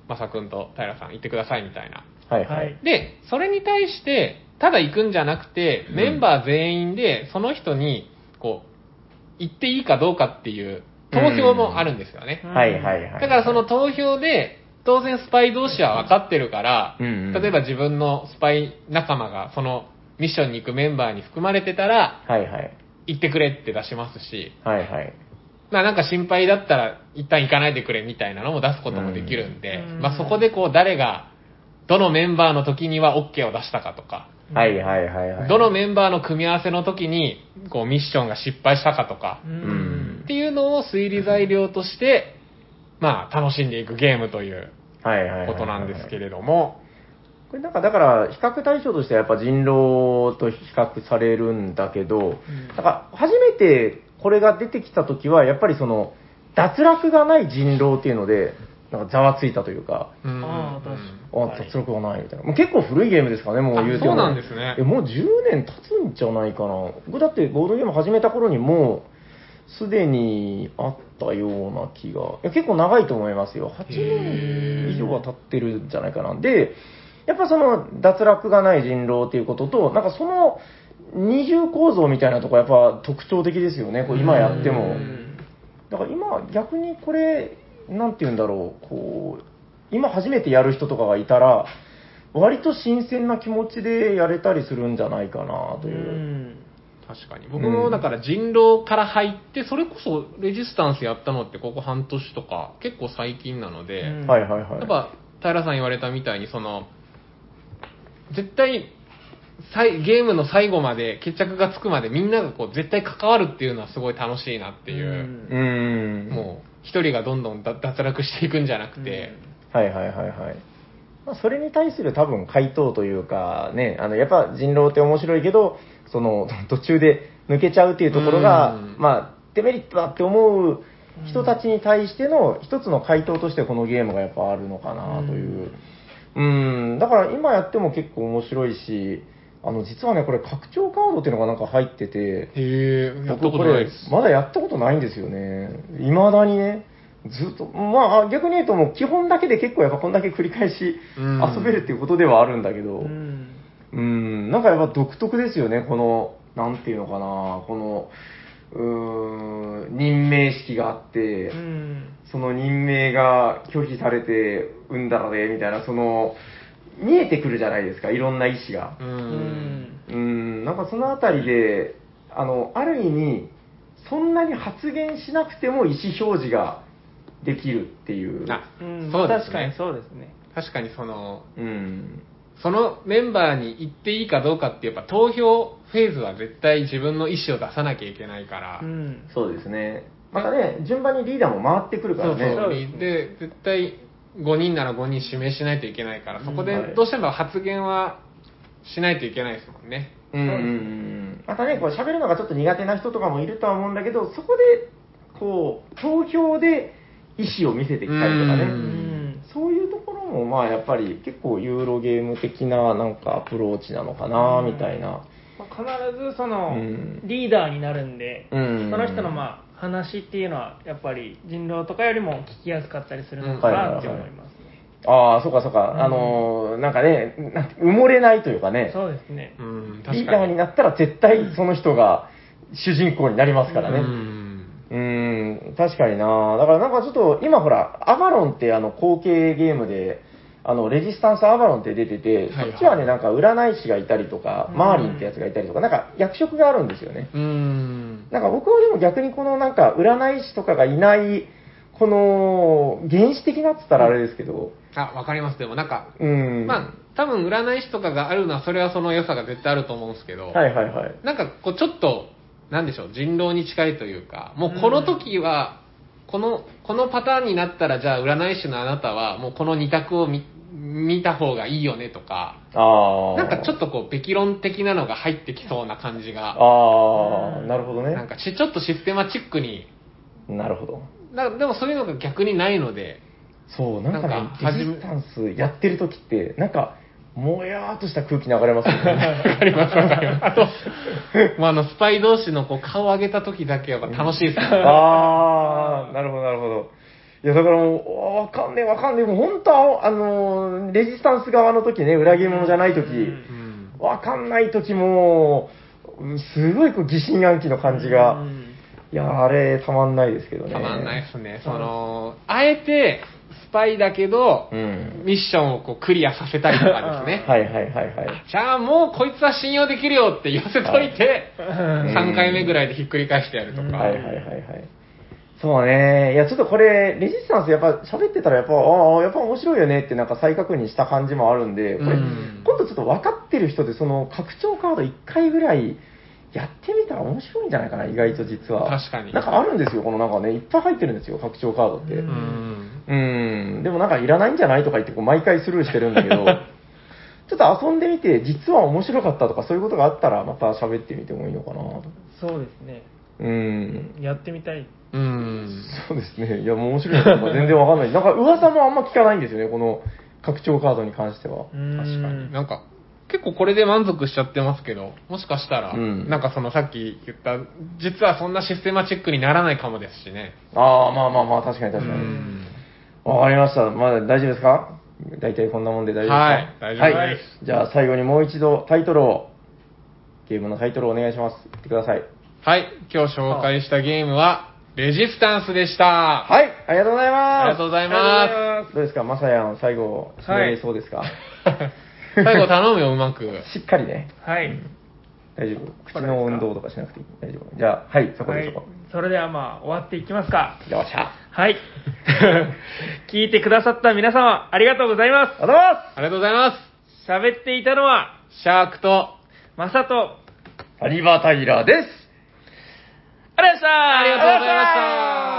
マサ君と平さん行ってくださいみたいな、はいはい、でそれに対してただ行くんじゃなくてメンバー全員でその人にこう行っていいかどうかっていう投票もあるんですよね、うんはいはいはい、だからその投票で当然スパイ同士は分かってるから、うんうん、例えば自分のスパイ仲間がそのミッションに行くメンバーに含まれてたら、はいはい、行ってくれって出しますし、はいはいまあ、なんか心配だったら一旦行かないでくれみたいなのも出すこともできるんで、うんまあ、そこでこう誰がどのメンバーの時には OK を出したかとか、はいはいはいはい、どのメンバーの組み合わせの時にこうミッションが失敗したかとか、うんうんっていうのを推理材料として、まあ、楽しんでいくゲームということなんですけれども、これなんかだから比較対象としてはやっぱ人狼と比較されるんだけど、うん、なんか初めてこれが出てきた時はやっぱりその脱落がない人狼っていうのでなんかざわついたというか、うん、ああ脱落がないみたいな、もう結構古いゲームですからね、もう言うてもそうなんですね、えもうじゅうねん経つんじゃないかな、僕だってボードゲーム始めた頃にもうすでにあったような気が、いや結構長いと思いますよ、はちねん以上は経ってるんじゃないかな。でやっぱその脱落がない人狼っていうことと、なんかその二重構造みたいなとこやっぱ特徴的ですよね、こう今やっても。だから今逆にこれなんて言うんだろう、こう今初めてやる人とかがいたら割と新鮮な気持ちでやれたりするんじゃないかなという。確かに僕もだから人狼から入って、うん、それこそレジスタンスやったのってここ半年とか結構最近なので、うん、やっぱ平さん言われたみたいにその絶対ゲームの最後まで決着がつくまでみんながこう絶対関わるっていうのはすごい楽しいなっていう、うん、もう一人がどんどん脱落していくんじゃなくて、うん、はいはいはいはい、それに対する多分回答というかね、あのやっぱ人狼って面白いけどその途中で抜けちゃうっていうところが、まあ、デメリットだって思う人たちに対しての一つの回答としてこのゲームがやっぱあるのかなという、うーんだから今やっても結構面白いし、あの実はねこれ拡張カードっていうのがなんか入ってて、へー、やったことないです。僕これまだやったことないんですよね、未だにね。ずっとまあ逆に言うともう基本だけで結構やっぱこんだけ繰り返し遊べるっていうことではあるんだけど、うん、うんなんかやっぱ独特ですよね、このなんていうのかな、このうーん任命式があって、うん、その任命が拒否されてうんだらでみたいな、その見えてくるじゃないですか、いろんな意思が、うん、うんなんかそのあたりであのある意味そんなに発言しなくても意思表示ができるっていう。あ、うん、そうですね。確かにそうですね。確かにその、うん、そのメンバーに行っていいかどうかってやっぱ投票フェーズは絶対自分の意思を出さなきゃいけないから。うん、そうですね。またね順番にリーダーも回ってくるからね。そうそうそうで絶対ごにんならごにん指名しないといけないから、そこでどうしても発言はしないといけないですもんね。うん。うんまたね、こう喋るのがちょっと苦手な人とかもいるとは思うんだけど、そこで、こう、投票で意思を見せてきたりとかね、うんそういうところも、まあやっぱり結構ユーロゲーム的ななんかアプローチなのかな、みたいな。まあ、必ずその、リーダーになるんで、うんその人のまあ話っていうのは、やっぱり人狼とかよりも聞きやすかったりするのかなって思います。ああ、そうかそうか、うん、あのー、なんかね、埋もれないというかね、そうですね、うん、確かにリーダーになったら絶対その人が主人公になりますからね、うん、うん確かにな、だからなんかちょっと今ほら、アバロンってあの後継ゲームで、あのレジスタンスアバロンって出てて、はいはい、そっちはね、なんか占い師がいたりとか、うん、マーリンってやつがいたりとか、なんか役職があるんですよね、うんなんか僕はでも逆にこのなんか占い師とかがいない、この原始的なって言ったらあれですけど、うんあ、わかります。でもなんか、うんまあ、多分占い師とかがあるのは、それはその良さが絶対あると思うんですけど、はいはいはい。なんか、こう、ちょっと、なんでしょう、人狼に近いというか、もうこの時は、この、このパターンになったら、じゃあ占い師のあなたは、もうこの二択を見、見た方がいいよねとか、あなんかちょっとこう、べき論的なのが入ってきそうな感じが、あなるほどね。なんか、ちょっとシステマチックに、なるほど。だでもそういうのが逆にないので、そうなんか、ね、なんかレジスタンスやってる時ってなんかもやーっとした空気流れますよね。わかりますわかります。あと、まあ、あのスパイ同士のこう顔を上げた時だけやっぱ楽しいですね。ああなるほどなるほど。いやだからもうわかんねえわかんねえもう本当あのレジスタンス側の時ね裏切り者じゃない時、うんうん、わかんない時もすごいこう疑心暗鬼の感じが、うん、いやあれたまんないですけどね。たまんないですね。その、うん、あえてスパイだけど、うん、ミッションをこうクリアさせたりとかですね。はいはいはいはい。じゃあもうこいつは信用できるよって言わせといて、はい、さんかいめぐらいでひっくり返してやるとか。うん、はいはいはいはい。そうね。いやちょっとこれレジスタンスやっぱ喋ってたらやっぱああやっぱ面白いよねってなんか再確認した感じもあるんで、これ、うん、今度ちょっと分かってる人でその拡張カードいっかいぐらい。やってみたら面白いんじゃないかな、意外と実は。確かに。なんかあるんですよ、このなんかね、いっぱい入ってるんですよ、拡張カードって。うん。うん。でもなんかいらないんじゃないとか言って、毎回スルーしてるんだけど、ちょっと遊んでみて、実は面白かったとか、そういうことがあったら、また喋ってみてもいいのかなと。そうですね。うん。やってみたい。うん。そうですね。いや、もう面白いのか全然わかんない。なんか噂もあんま聞かないんですよね、この拡張カードに関しては。うん確かに。なんか結構これで満足しちゃってますけど、もしかしたら、うん、なんかそのさっき言った、実はそんなシステマチックにならないかもですしね。ああ、まあまあまあ、確かに確かに。わかりました。まあ大丈夫ですか？大体こんなもんで大丈夫ですか？はい、大丈夫です。はい、じゃあ最後にもう一度タイトルを、ゲームのタイトルをお願いします。言ってください。はい、今日紹介したゲームは、レジスタンスでした。はい、ありがとうございます。ありがとうございます。どうですか、まさやん、最後、締めれそうですか？はい最後頼むよ、うまく。しっかりね。はい。うん、大丈夫。口の運動とかしなくていい。大丈夫。じゃあ、はい、そこでしょうか、はい。それではまあ、終わっていきますか。よっしゃ。はい。聞いてくださった皆様、ありがとうございます。ありがとうございます。喋っていたのは、シャークと、マサと、サニバタイラーです。ありがとうございました。ありがとうございました。